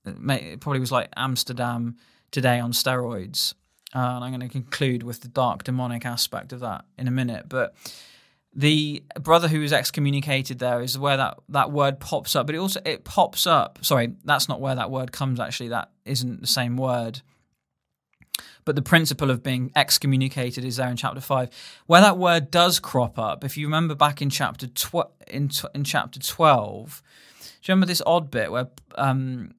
It, may, it probably was like Amsterdam today on steroids. Uh, and I'm going to conclude with the dark demonic aspect of that in a minute. But the brother who was excommunicated there is where that, that word pops up, but it also it pops up. Sorry, that's not where that word comes, actually. That isn't the same word. But the principle of being excommunicated is there in chapter five. Where that word does crop up, if you remember back in chapter tw- in, t- in chapter twelve, do you remember this odd bit where um,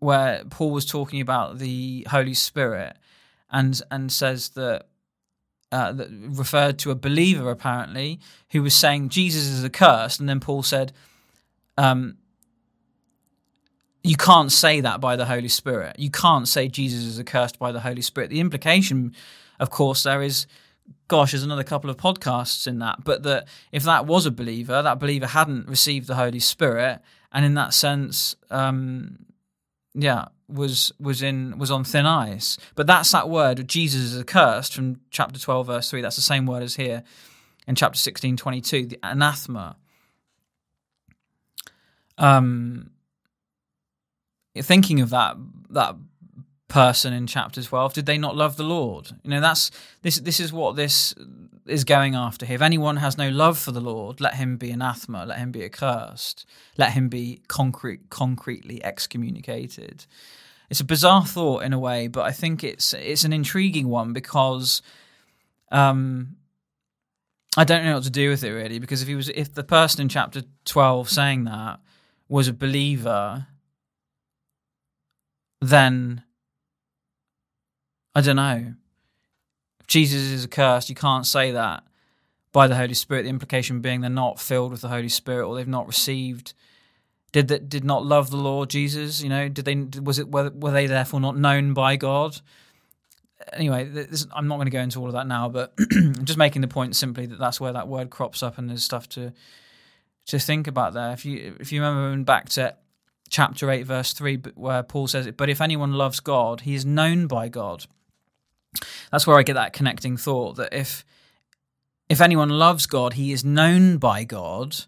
where Paul was talking about the Holy Spirit and and says that, Uh, that referred to a believer, apparently, who was saying Jesus is accursed, and then Paul said, um, you can't say that by the Holy Spirit. You can't say Jesus is accursed by the Holy Spirit. The implication, of course, there is, gosh, there's another couple of podcasts in that, but that if that was a believer, that believer hadn't received the Holy Spirit, and in that sense, um, yeah, was was in was on thin ice. But that's that word, Jesus is accursed, from chapter twelve, verse three. That's the same word as here in chapter sixteen, twenty-two, the anathema. Um, thinking of that that person in chapter twelve, did they not love the Lord? You know, that's this. This is what this is going after here. If anyone has no love for the Lord, let him be anathema, let him be accursed, let him be concrete, concretely excommunicated. It's a bizarre thought in a way, but I think it's it's an intriguing one because um, I don't know what to do with it really. Because if he was, if the person in chapter twelve saying that was a believer, then I don't know. Jesus is accursed, you can't say that by the Holy Spirit, the implication being they're not filled with the Holy Spirit, or they've not received, did that did not love the Lord Jesus, you know, did they was it were, were they therefore not known by God? Anyway, this, I'm not going to go into all of that now, but I'm just making the point simply that that's where that word crops up, and there's stuff to to think about there. If you if you remember back to chapter eight verse three, where Paul says it, but if anyone loves God, he is known by God. That's where I get that connecting thought that if if anyone loves God, he is known by God.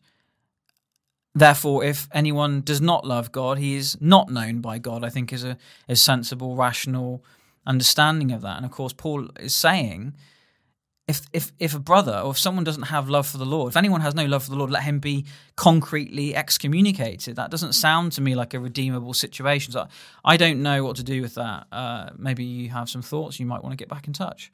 Therefore, if anyone does not love God, he is not known by God, I think is a is sensible, rational understanding of that. And of course, Paul is saying, if if if a brother or if someone doesn't have love for the Lord, if anyone has no love for the Lord, let him be concretely excommunicated. That doesn't sound to me like a redeemable situation. So I don't know what to do with that. Uh, maybe you have some thoughts. You might want to get back in touch.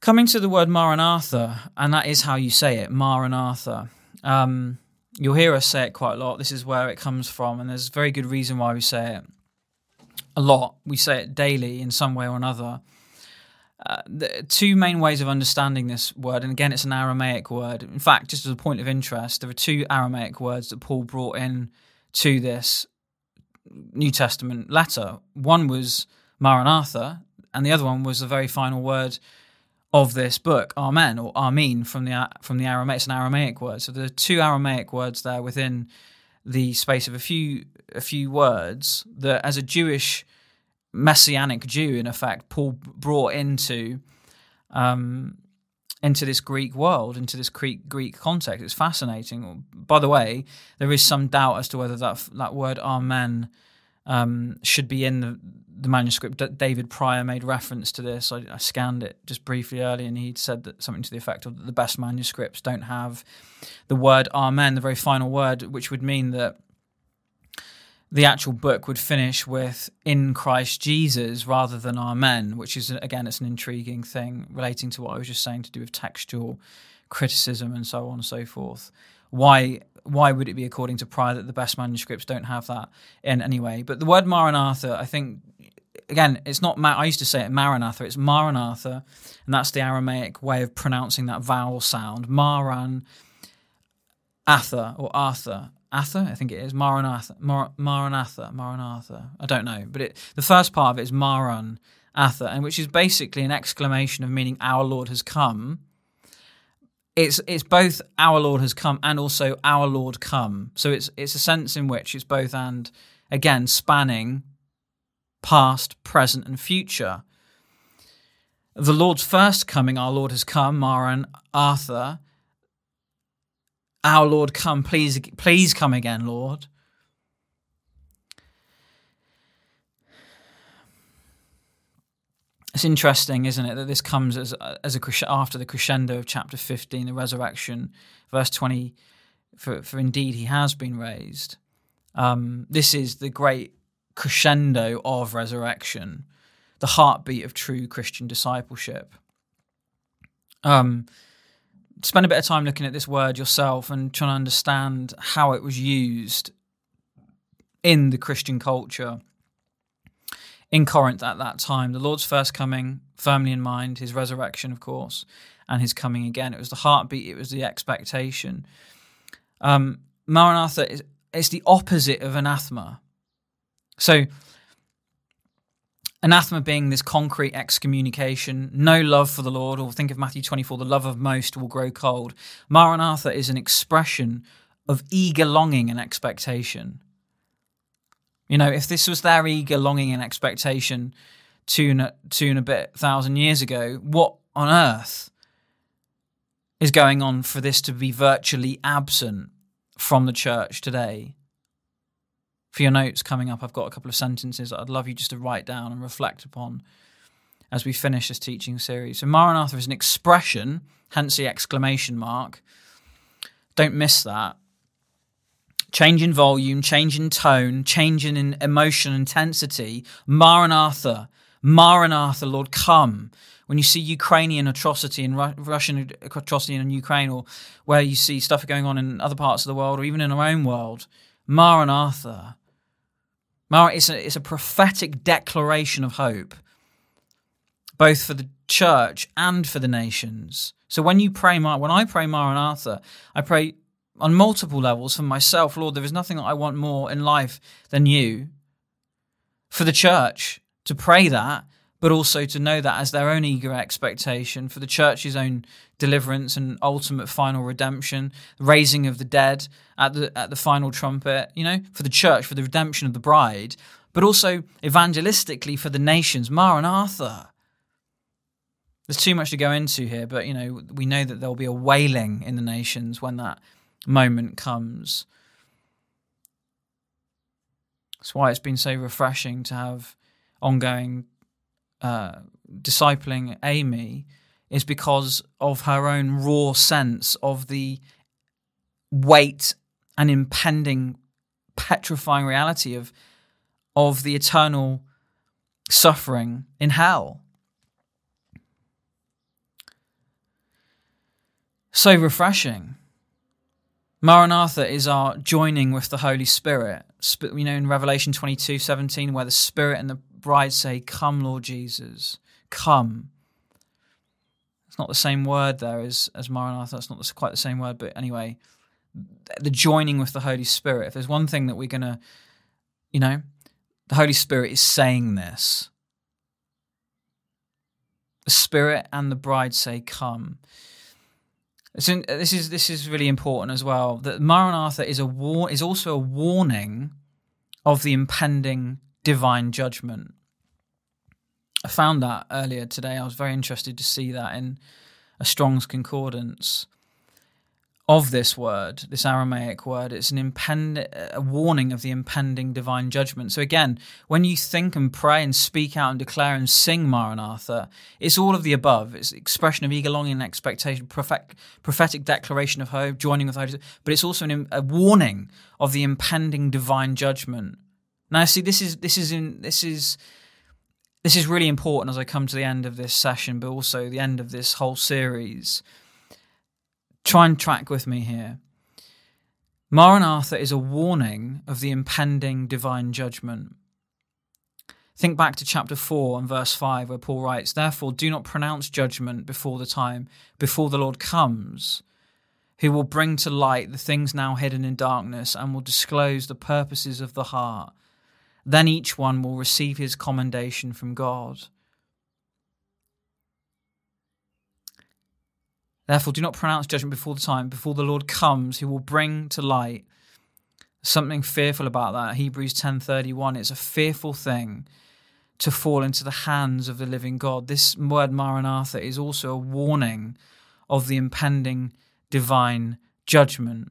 Coming to the word Maranatha, and that is how you say it, Maranatha. Um, you'll hear us say it quite a lot. This is where it comes from, and there's a very good reason why we say it a lot. We say it daily in some way or another. Uh, the two main ways of understanding this word, and again, it's an Aramaic word. In fact, just as a point of interest, there are two Aramaic words that Paul brought in to this New Testament letter. One was Maranatha, and the other one was the very final word of this book, Amen, or Amin, from the from the Aramaic. It's an Aramaic word. So there are two Aramaic words there within the space of a few a few words that, as a Jewish Messianic Jew, in effect, Paul brought into um, into this Greek world, into this Greek Greek context. It's fascinating. By the way, there is some doubt as to whether that that word "amen" um, should be in the, the manuscript. David Pryor made reference to this. I, I scanned it just briefly earlier, and he'd said that something to the effect of the best manuscripts don't have the word amen, the very final word, which would mean that the actual book would finish with in Christ Jesus rather than amen, which is, again, it's an intriguing thing relating to what I was just saying to do with textual criticism and so on and so forth. Why why would it be according to Pryor that the best manuscripts don't have that in any way? But the word Maranatha, I think, again, it's not, Ma- I used to say it Maranatha, it's Maranatha, and that's the Aramaic way of pronouncing that vowel sound. Maran, Atha, or Arthur. Atha, I think it is, Maranatha, Mar- Maranatha, Maranatha, I don't know, but it, the first part of it is Maranatha, and which is basically an exclamation of meaning our Lord has come. It's it's both our Lord has come and also our Lord come, so it's it's a sense in which it's both and, again, spanning past, present, and future. The Lord's first coming, our Lord has come, Maranatha. Our Lord, come, please, please come again, Lord. It's interesting, isn't it, that this comes as as a after the crescendo of chapter fifteen, the resurrection, verse twenty. For for indeed he has been raised. Um, this is the great crescendo of resurrection, the heartbeat of true Christian discipleship. Um. Spend a bit of time looking at this word yourself and trying to understand how it was used in the Christian culture in Corinth at that time. The Lord's first coming, firmly in mind, his resurrection, of course, and his coming again. It was the heartbeat, it was the expectation. Um, Maranatha is it's the opposite of anathema. So anathema being this concrete excommunication, no love for the Lord, or think of Matthew twenty-four, the love of most will grow cold. Maranatha is an expression of eager longing and expectation. You know, if this was their eager longing and expectation two and a, two and a bit thousand years ago, what on earth is going on for this to be virtually absent from the church today? For your notes coming up, I've got a couple of sentences that I'd love you just to write down and reflect upon as we finish this teaching series. So Maranatha is an expression, hence the exclamation mark. Don't miss that. Change in volume, change in tone, change in emotion, intensity. Maranatha, Maranatha, Lord, come. When you see Ukrainian atrocity and Ru- Russian atrocity in Ukraine, or where you see stuff going on in other parts of the world, or even in our own world, Maranatha. It's a, it's a prophetic declaration of hope, both for the church and for the nations. So when you pray, when I pray Maranatha, I pray on multiple levels for myself. Lord, there is nothing that I want more in life than you. For the church to pray that, but also to know that as their own eager expectation for the church's own deliverance and ultimate final redemption, raising of the dead at the at the final trumpet, you know, for the church, for the redemption of the bride, but also evangelistically for the nations. Maranatha. There's too much to go into here, but, you know, we know that there'll be a wailing in the nations when that moment comes. That's why it's been so refreshing to have ongoing Uh, discipling Amy, is because of her own raw sense of the weight and impending petrifying reality of of the eternal suffering in hell. So refreshing. Maranatha is our joining with the Holy Spirit. You know, in Revelation twenty-two seventeen, where the Spirit and the bride say, come, Lord Jesus, come. It's not the same word there as, as Maranatha. It's not quite the same word, but anyway, the joining with the Holy Spirit. If there's one thing that we're going to, you know, the Holy Spirit is saying this. The Spirit and the bride say, come. So this is this is really important as well, that Maranatha is a war is also a warning of the impending divine judgment. I found that earlier today. I was very interested to see that in a Strong's Concordance. of this word, this Aramaic word. It's an impend- a warning of the impending divine judgment. So again, when you think and pray and speak out and declare and sing Maranatha, it's all of the above. It's expression of eager longing and expectation, prophet- prophetic declaration of hope, joining with hope. But it's also an, a warning of the impending divine judgment. Now, see, this is this is in this is this is really important as I come to the end of this session, but also the end of this whole series. Try and track with me here. Maranatha is a warning of the impending divine judgment. Think back to chapter four and verse five, where Paul writes, "Therefore, do not pronounce judgment before the time, before the Lord comes, who will bring to light the things now hidden in darkness and will disclose the purposes of the heart. Then each one will receive his commendation from God." Therefore, do not pronounce judgment before the time, before the Lord comes, who will bring to light. Something fearful about that. Hebrews ten thirty-one, it's a fearful thing to fall into the hands of the living God. This word Maranatha is also a warning of the impending divine judgment.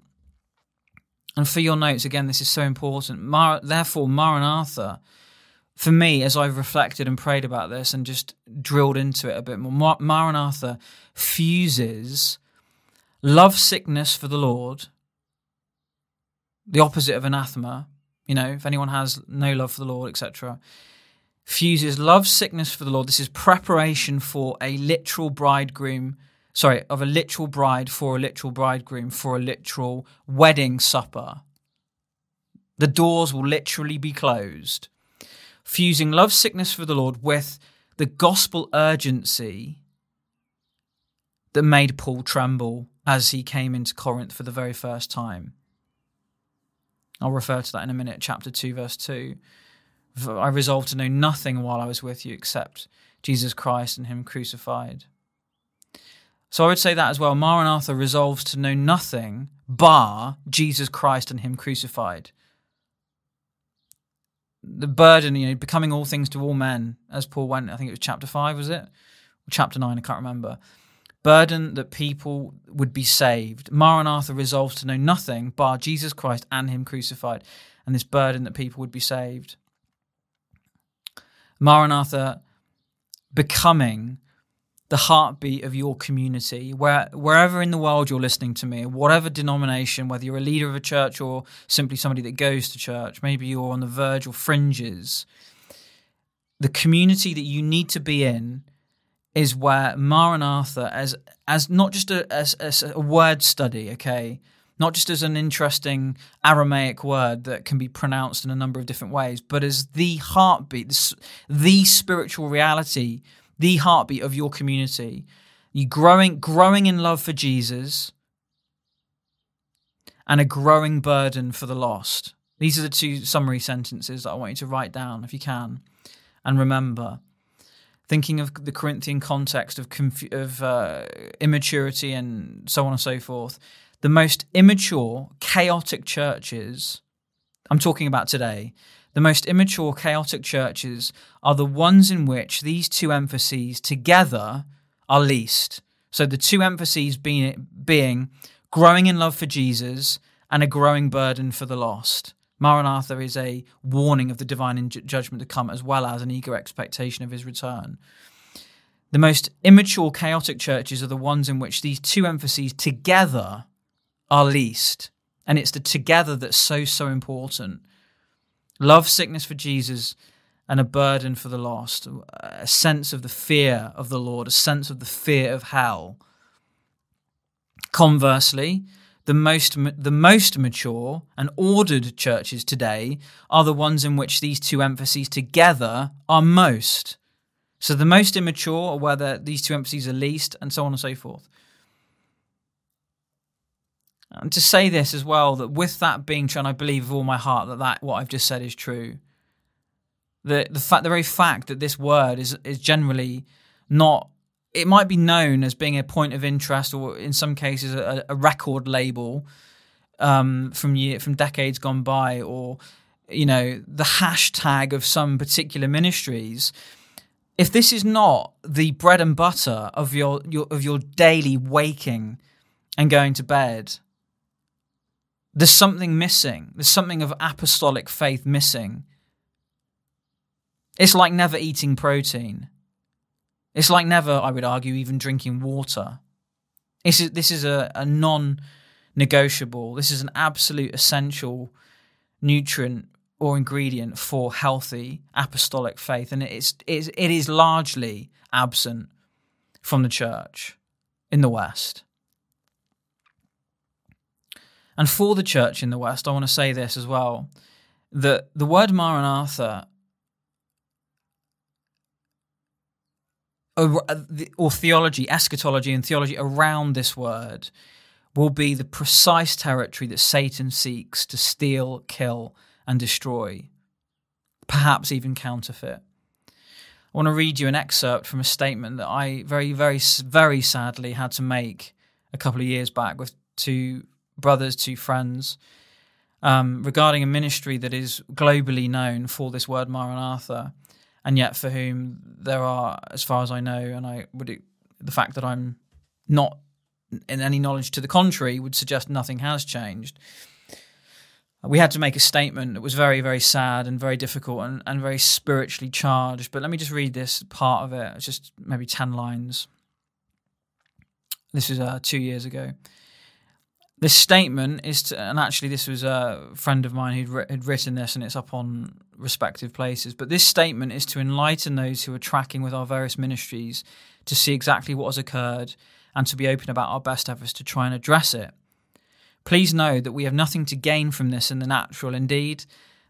And for your notes, again, this is so important. Mar- Therefore, Maranatha, for me, as I've reflected and prayed about this and just drilled into it a bit more, Mar- Maranatha fuses love sickness for the Lord, the opposite of anathema, you know, if anyone has no love for the Lord, et cetera, fuses love sickness for the Lord. This is preparation for a literal bridegroom, sorry, of a literal bride for a literal bridegroom for a literal wedding supper. The doors will literally be closed. Fusing love sickness for the Lord with the gospel urgency that made Paul tremble as he came into Corinth for the very first time. I'll refer to that in a minute, chapter two, verse two. "I resolved to know nothing while I was with you except Jesus Christ and him crucified." So I would say that as well. Maranatha resolves to know nothing bar Jesus Christ and him crucified. The burden, you know, becoming all things to all men, as Paul went, I think it was chapter five, was it? Or chapter nine, I can't remember. Burden that people would be saved. Maranatha resolves to know nothing bar Jesus Christ and him crucified, and this burden that people would be saved. Maranatha becoming the heartbeat of your community, where wherever in the world you're listening to me, whatever denomination, whether you're a leader of a church or simply somebody that goes to church, maybe you're on the verge or fringes, the community that you need to be in is where Maranatha, as as not just a, as, as a word study, okay, not just as an interesting Aramaic word that can be pronounced in a number of different ways, but as the heartbeat, the, the spiritual reality, the heartbeat of your community, you growing, growing in love for Jesus and a growing burden for the lost. These are the two summary sentences that I want you to write down if you can and remember. Thinking of the Corinthian context of, conf- of uh, immaturity and so on and so forth, the most immature, chaotic churches, I'm talking about today, the most immature, chaotic churches are the ones in which these two emphases together are least. So the two emphases being, being growing in love for Jesus and a growing burden for the lost. Maranatha is a warning of the divine judgment to come, as well as an eager expectation of his return. The most immature, chaotic churches are the ones in which these two emphases together are least. And it's the together that's so, so important. Love sickness for Jesus and a burden for the lost, a sense of the fear of the Lord, a sense of the fear of hell. Conversely, the most the most mature and ordered churches today are the ones in which these two emphases together are most. So the most immature are where these two emphases are least, and so on and so forth. And to say this as well, that with that being true, and I believe with all my heart that, that what I've just said is true, the the fact, the very fact that this word is is generally not, it might be known as being a point of interest, or in some cases a, a record label um, from year, from decades gone by, or you know the hashtag of some particular ministries. If this is not the bread and butter of your, your of your daily waking and going to bed, there's something missing. There's something of apostolic faith missing. It's like never eating protein. It's like never, I would argue, even drinking water. This is, this is a, a non-negotiable. This is an absolute essential nutrient or ingredient for healthy apostolic faith. And it's, it's, it is largely absent from the church in the West. And for the church in the West, I want to say this as well, that the word Maranatha, or theology, eschatology and theology around this word, will be the precise territory that Satan seeks to steal, kill, and destroy, perhaps even counterfeit. I want to read you an excerpt from a statement that I very, very, very sadly had to make a couple of years back with two brothers, two friends, um, regarding a ministry that is globally known for this word Maranatha, and yet for whom there are, as far as I know, and I would, the fact that I'm not in any knowledge to the contrary would suggest nothing has changed. We had to make a statement that was very, very sad and very difficult and, and very spiritually charged. But let me just read this part of it. It's just maybe ten lines. This was uh, two years ago. This statement is to, and actually this was a friend of mine who had written this, and it's up on respective places. But this statement is to enlighten those who are tracking with our various ministries to see exactly what has occurred and to be open about our best efforts to try and address it. Please know that we have nothing to gain from this in the natural. Indeed,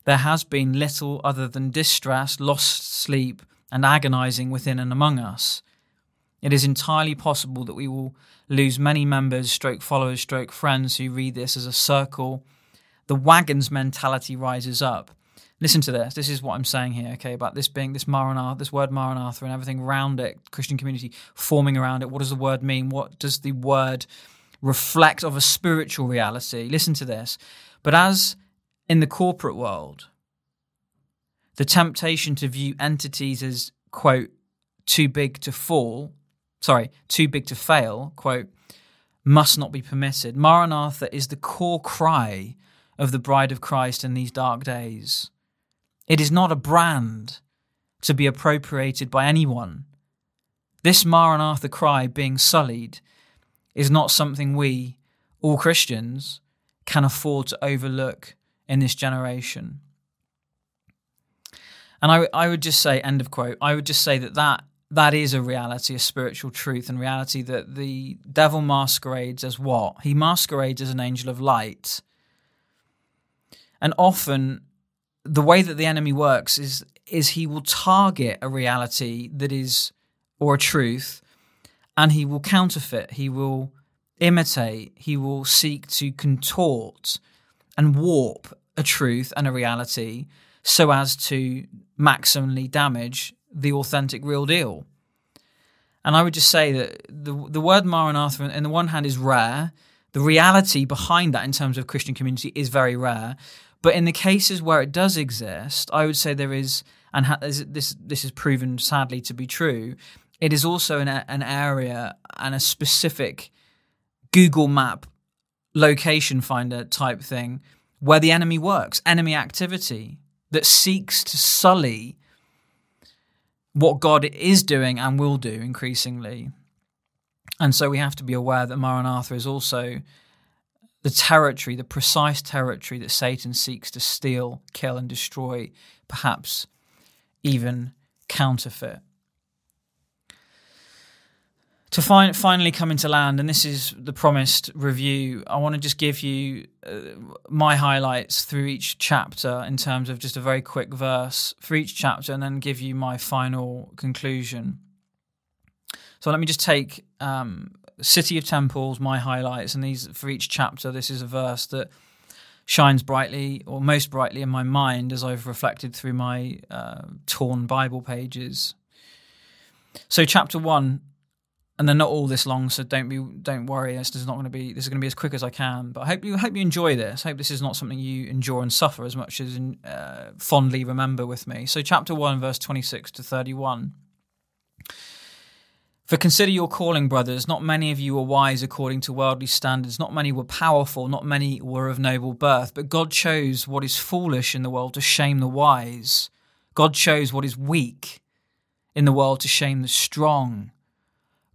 there has been little other than distress, lost sleep, and agonizing within and among us. It is entirely possible that we will lose many members, stroke followers, stroke friends who read this as a circle. The wagons mentality rises up. Listen to this. This is what I'm saying here, okay, about this being this Maranatha, this word Maranatha and everything around it, Christian community forming around it. What does the word mean? What does the word reflect of a spiritual reality? Listen to this. But as in the corporate world, the temptation to view entities as, quote, too big to fall, sorry, too big to fail, quote, must not be permitted. Maranatha is the core cry of the Bride of Christ in these dark days. It is not a brand to be appropriated by anyone. This Maranatha cry being sullied is not something we, all Christians, can afford to overlook in this generation. And I, I would just say, end of quote, I would just say that, that that is a reality, a spiritual truth and reality that the devil masquerades as what? He masquerades as an angel of light. And often the way that the enemy works is, is he will target a reality that is, or a truth, and he will counterfeit, he will imitate, he will seek to contort and warp a truth and a reality so as to maximally damage the authentic real deal. And I would just say that the, the word Maranatha, on the one hand, is rare. The reality behind that in terms of Christian community is very rare. But in the cases where it does exist, I would say there is, and ha- this this is proven sadly to be true, it is also an, an area and a specific Google Map location finder type thing where the enemy works, enemy activity that seeks to sully what God is doing and will do increasingly. And so we have to be aware that Maranatha is also the territory, the precise territory that Satan seeks to steal, kill, and destroy, perhaps even counterfeit. To fin- finally come into land, and this is the promised review, I want to just give you uh, my highlights through each chapter in terms of just a very quick verse for each chapter and then give you my final conclusion. So let me just take um, City of Temples, my highlights, and these for each chapter. This is a verse that shines brightly or most brightly in my mind as I've reflected through my uh, torn Bible pages. So chapter one. And they're not all this long, so don't be, don't worry. This is not going to be. This is going to be as quick as I can. But I hope you hope you enjoy this. I hope this is not something you endure and suffer as much as uh, fondly remember with me. So, chapter one, verse twenty-six to thirty-one. For consider your calling, brothers. Not many of you were wise according to worldly standards. Not many were powerful. Not many were of noble birth. But God chose what is foolish in the world to shame the wise. God chose what is weak in the world to shame the strong.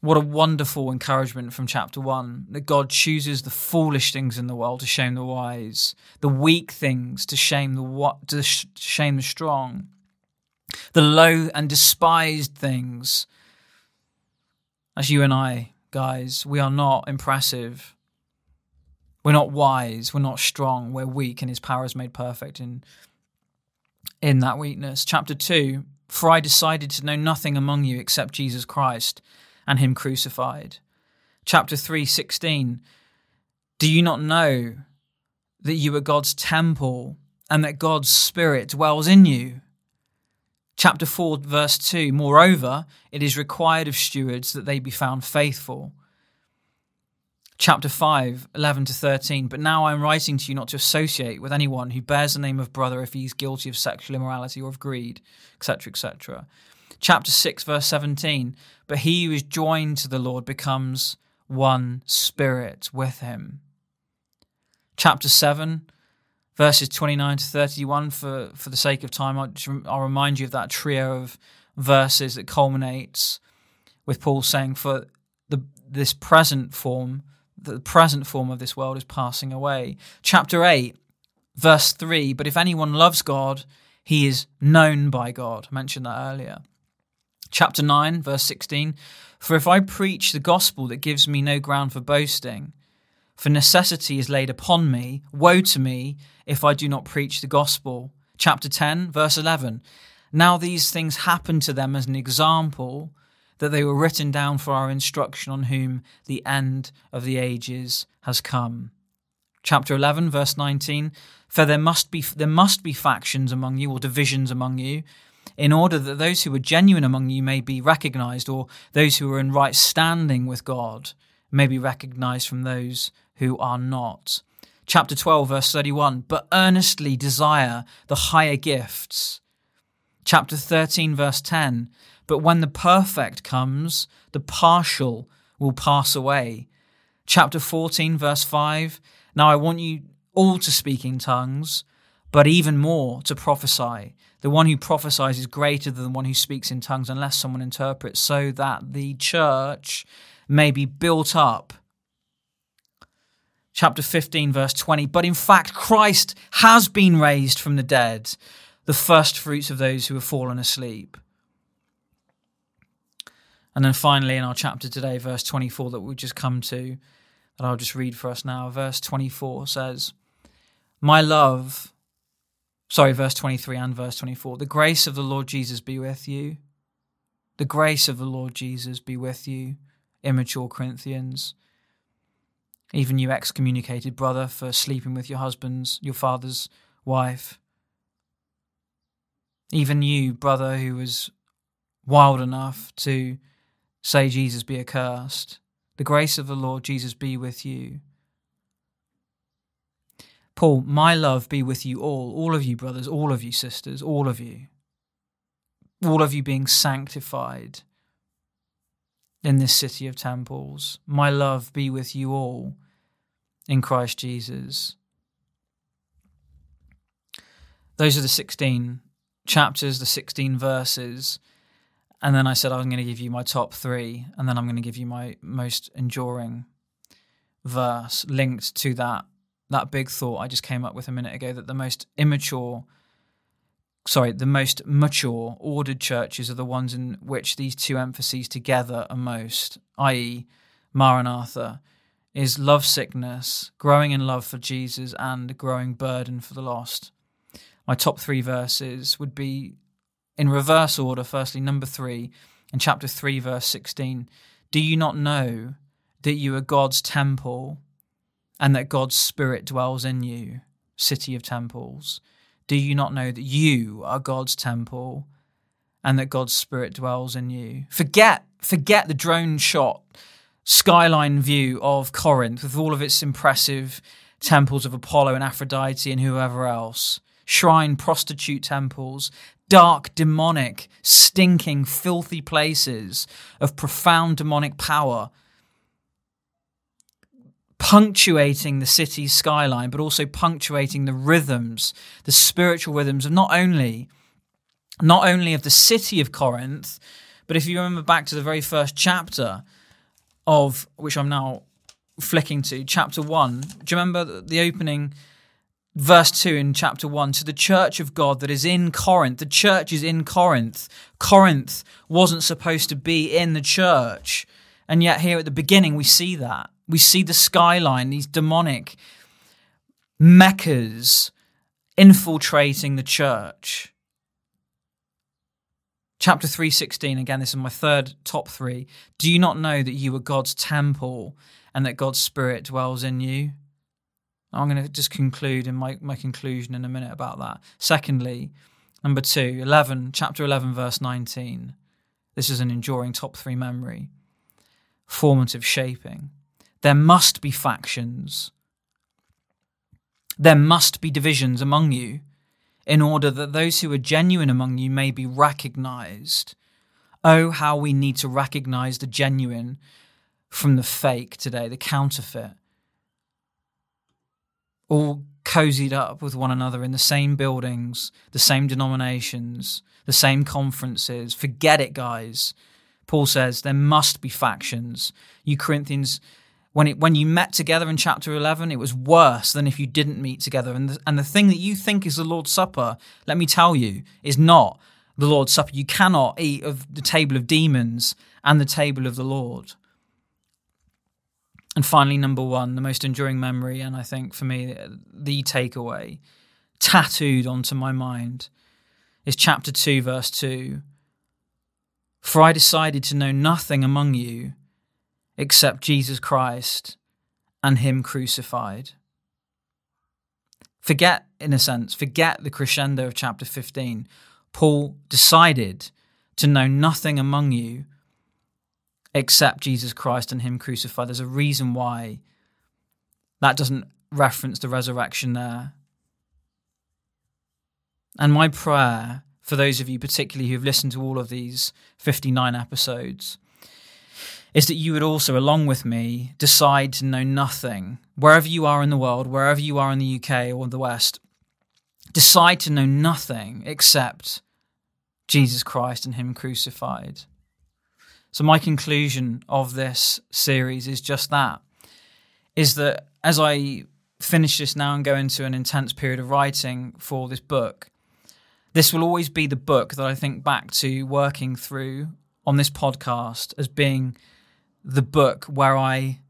What a wonderful encouragement from chapter one, that God chooses the foolish things in the world to shame the wise, the weak things to shame the what to shame the strong, the low and despised things. As you and I, guys, we are not impressive. We're not wise. We're not strong. We're weak, and his power is made perfect in, in that weakness. Chapter two, for I decided to know nothing among you except Jesus Christ and him crucified. Chapter three, sixteen, do you not know that you are God's temple and that God's Spirit dwells in you? Chapter four, verse two, moreover, it is required of stewards that they be found faithful. Chapter five, eleven to thirteen, but now I am writing to you not to associate with anyone who bears the name of brother if he is guilty of sexual immorality or of greed, et cetera, et cetera. Chapter six, verse seventeen, but he who is joined to the Lord becomes one spirit with him. Chapter seven, verses twenty-nine to thirty-one, for, for the sake of time, I'll, I'll remind you of that trio of verses that culminates with Paul saying, for the, this present form, the present form of this world is passing away. Chapter eight, verse three, but if anyone loves God, he is known by God. I mentioned that earlier. Chapter nine, verse sixteen, for if I preach the gospel that gives me no ground for boasting, for necessity is laid upon me, woe to me if I do not preach the gospel. Chapter ten, verse eleven. Now these things happened to them as an example, that they were written down for our instruction, on whom the end of the ages has come. Chapter eleven, verse nineteen. For there must be there must be factions among you, or divisions among you, in order that those who are genuine among you may be recognized, or those who are in right standing with God may be recognized from those who are not. Chapter twelve, verse thirty-one, but earnestly desire the higher gifts. Chapter thirteen, verse ten, but when the perfect comes, the partial will pass away. Chapter fourteen, verse five, now I want you all to speak in tongues, but even more to prophesy. The one who prophesies is greater than the one who speaks in tongues, unless someone interprets, so that the church may be built up. Chapter fifteen, verse twenty, but in fact, Christ has been raised from the dead, the first fruits of those who have fallen asleep. And then finally, in our chapter today, verse twenty-four that we've just come to, that I'll just read for us now, verse twenty-four says, My love, sorry, verse twenty-three and verse twenty-four, the grace of the Lord Jesus be with you. The grace of the Lord Jesus be with you, immature Corinthians. Even you excommunicated brother for sleeping with your husband's, your father's wife. Even you, brother, who was wild enough to say, Jesus be accursed. The grace of the Lord Jesus be with you. Paul, my love be with you all, all of you brothers, all of you sisters, all of you. All of you being sanctified in this city of temples. My love be with you all in Christ Jesus. Those are the sixteen chapters, the sixteen verses. And then I said I'm going to give you my top three, and then I'm going to give you my most enduring verse linked to that, that big thought I just came up with a minute ago, that the most immature, sorry, the most mature, ordered churches are the ones in which these two emphases together are most, that is, Maranatha, is lovesickness, growing in love for Jesus, and growing burden for the lost. My top three verses would be in reverse order. Firstly, number three, in chapter three, verse sixteen, do you not know that you are God's temple and that God's Spirit dwells in you, City of Temples? Do you not know that you are God's temple and that God's Spirit dwells in you? Forget, forget the drone shot skyline view of Corinth with all of its impressive temples of Apollo and Aphrodite and whoever else. Shrine prostitute temples, dark, demonic, stinking, filthy places of profound demonic power, punctuating the city's skyline, but also punctuating the rhythms, the spiritual rhythms of not only, not only of the city of Corinth, but if you remember back to the very first chapter of, which I'm now flicking to, chapter one, do you remember the opening verse two in chapter one, to the church of God that is in Corinth? The church is in Corinth. Corinth wasn't supposed to be in the church. And yet here at the beginning, we see that. We see the skyline, these demonic meccas infiltrating the church. Chapter three sixteen, again, this is my third top three. Do you not know that you are God's temple and that God's Spirit dwells in you? I'm going to just conclude in my, my conclusion in a minute about that. Secondly, number two, eleven, chapter eleven, verse nineteen. This is an enduring top three memory. Formative shaping. There must be factions. There must be divisions among you in order that those who are genuine among you may be recognized. Oh, how we need to recognize the genuine from the fake today, the counterfeit. All cozied up with one another in the same buildings, the same denominations, the same conferences. Forget it, guys. Paul says there must be factions. You Corinthians, when it when you met together in chapter eleven, it was worse than if you didn't meet together. And the, and the thing that you think is the Lord's Supper, let me tell you, is not the Lord's Supper. You cannot eat of the table of demons and the table of the Lord. And finally, number one, the most enduring memory, and I think for me, the takeaway, tattooed onto my mind, is chapter two, verse two. For I decided to know nothing among you except Jesus Christ and him crucified. Forget, in a sense, forget the crescendo of chapter fifteen. Paul decided to know nothing among you except Jesus Christ and him crucified. There's a reason why that doesn't reference the resurrection there. And my prayer for those of you particularly who've listened to all of these fifty-nine episodes is that you would also, along with me, decide to know nothing. Wherever you are in the world, wherever you are in the U K or the West, decide to know nothing except Jesus Christ and him crucified. So my conclusion of this series is just that, is that as I finish this now and go into an intense period of writing for this book, this will always be the book that I think back to working through on this podcast as being the book where I,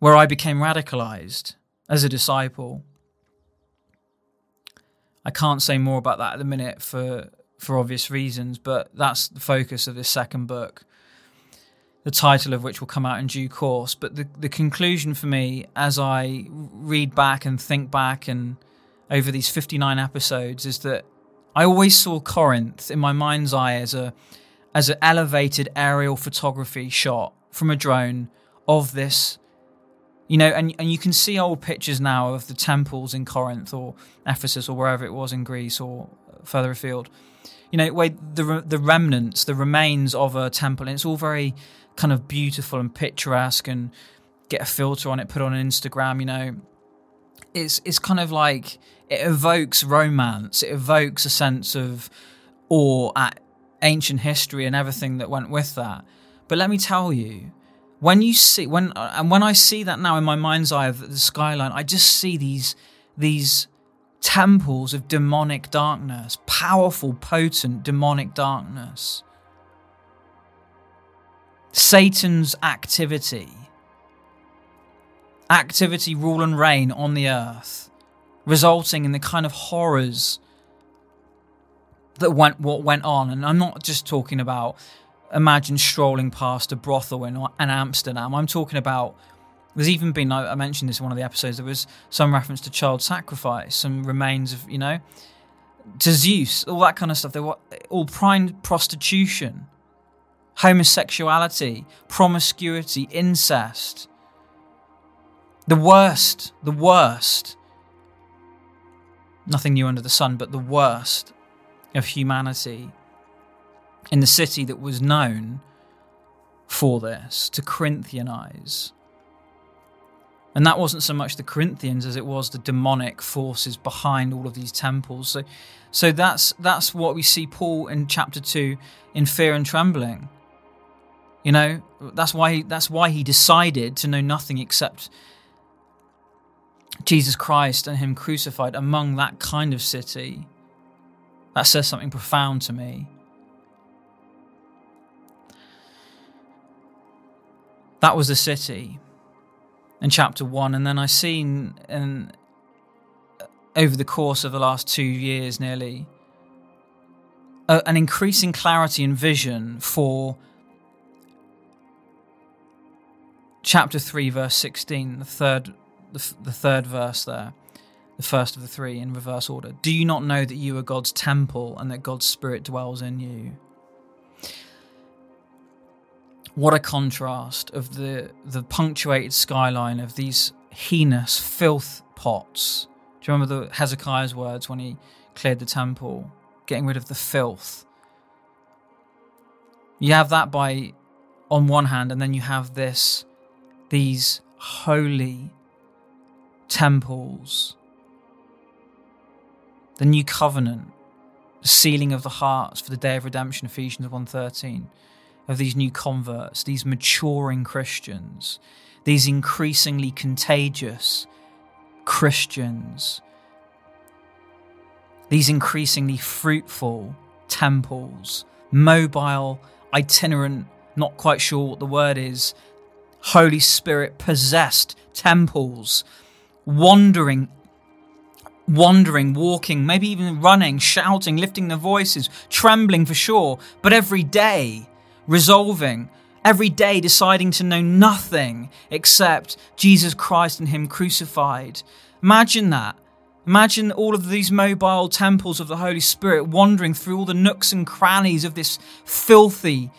where I became radicalized as a disciple. I can't say more about that at the minute for for obvious reasons, but that's the focus of this second book, the title of which will come out in due course. But the, the conclusion for me as I read back and think back and over these fifty-nine episodes is that I always saw Corinth in my mind's eye as a as an elevated aerial photography shot from a drone of this, you know, and, and you can see old pictures now of the temples in Corinth or Ephesus or wherever it was in Greece or further afield. You know, where the the remnants, the remains of a temple, and it's all very kind of beautiful and picturesque. And get a filter on it, put it on Instagram. You know, it's it's kind of like it evokes romance, it evokes a sense of awe at ancient history and everything that went with that. But let me tell you, when you see when and when I see that now in my mind's eye of the skyline, I just see these these. temples of demonic darkness, powerful, potent demonic darkness. Satan's activity, activity, rule and reign on the earth, resulting in the kind of horrors that went what went on. And I'm not just talking about imagine strolling past a brothel in Amsterdam. I'm talking about, there's even been, I mentioned this in one of the episodes, there was some reference to child sacrifice, some remains of, you know, to Zeus, all that kind of stuff. They were all prime prostitution, homosexuality, promiscuity, incest. The worst, the worst. Nothing new under the sun, but the worst of humanity in the city that was known for this, to Corinthianize. And that wasn't so much the Corinthians as it was the demonic forces behind all of these temples. So so that's that's what we see Paul in chapter two in fear and trembling. You know, that's why that's why he decided to know nothing except Jesus Christ and him crucified among that kind of city. That says something profound to me. That was the city in chapter one, and then I've seen in, over the course of the last two years nearly a, an increasing clarity and vision for chapter three, verse sixteen, the third, the, the third verse there, the first of the three in reverse order. Do you not know that you are God's temple and that God's Spirit dwells in you? What a contrast of the, the punctuated skyline of these heinous filth pots. Do you remember the Hezekiah's words when he cleared the temple? Getting rid of the filth. You have that by, on one hand, and then you have this, these holy temples. The new covenant, the sealing of the hearts for the day of redemption, Ephesians one thirteen. Of these new converts, these maturing Christians, these increasingly contagious Christians, these increasingly fruitful temples, mobile, itinerant, not quite sure what the word is, Holy Spirit possessed temples, wandering, wandering, walking, maybe even running, shouting, lifting their voices, trembling for sure, but every day, resolving, every day deciding to know nothing except Jesus Christ and him crucified. Imagine that. Imagine all of these mobile temples of the Holy Spirit wandering through all the nooks and crannies of this filthy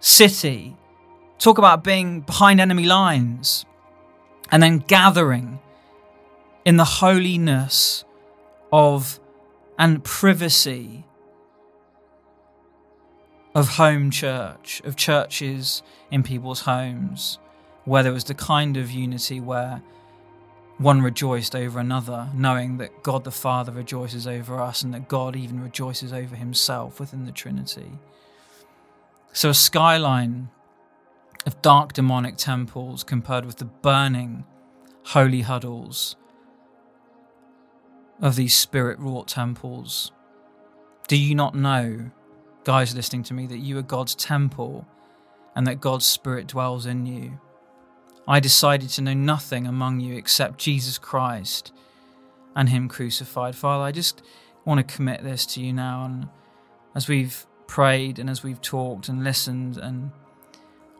city. Talk about being behind enemy lines and then gathering in the holiness of and privacy of home church, of churches in people's homes, where there was the kind of unity where one rejoiced over another, knowing that God the Father rejoices over us and that God even rejoices over himself within the Trinity. So a skyline of dark demonic temples compared with the burning holy huddles of these spirit-wrought temples. Do you not know, guys listening to me, that you are God's temple and that God's Spirit dwells in you? I decided to know nothing among you except Jesus Christ and him crucified. Father, I just want to commit this to you now. And as we've prayed and as we've talked and listened, and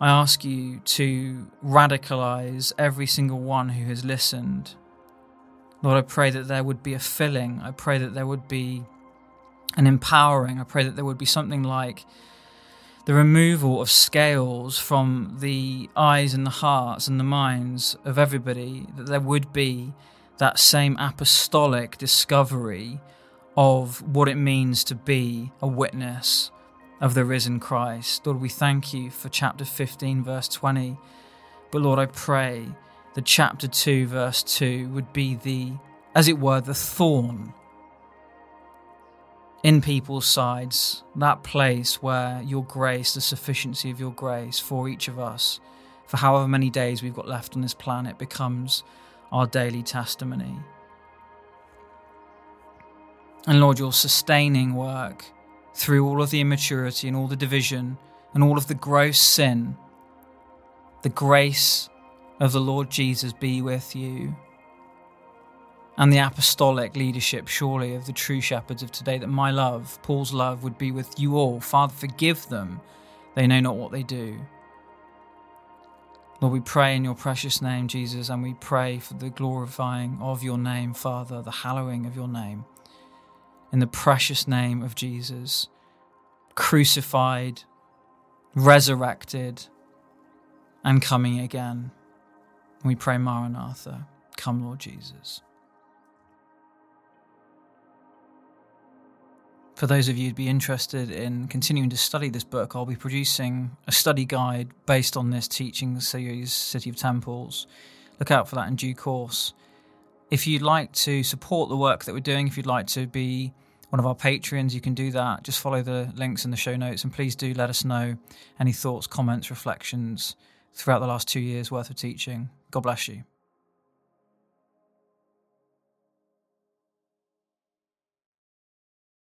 I ask you to radicalize every single one who has listened. Lord, I pray that there would be a filling. I pray that there would be and empowering. I pray that there would be something like the removal of scales from the eyes and the hearts and the minds of everybody, that there would be that same apostolic discovery of what it means to be a witness of the risen Christ. Lord, we thank you for chapter fifteen, verse twenty. But Lord, I pray that chapter two, verse two would be the, as it were, the thorn in people's sides, that place where your grace, the sufficiency of your grace for each of us, for however many days we've got left on this planet, becomes our daily testimony. And Lord, your sustaining work through all of the immaturity and all the division and all of the gross sin, the grace of the Lord Jesus be with you. And the apostolic leadership, surely, of the true shepherds of today, that my love, Paul's love, would be with you all. Father, forgive them. They know not what they do. Lord, we pray in your precious name, Jesus, and we pray for the glorifying of your name, Father, the hallowing of your name. In the precious name of Jesus, crucified, resurrected, and coming again. We pray, Maranatha, come, Lord Jesus. For those of you who'd be interested in continuing to study this book, I'll be producing a study guide based on this teaching series, City of Temples. Look out for that in due course. If you'd like to support the work that we're doing, if you'd like to be one of our Patreons, you can do that. Just follow the links in the show notes, and please do let us know any thoughts, comments, reflections throughout the last two years' worth of teaching. God bless you.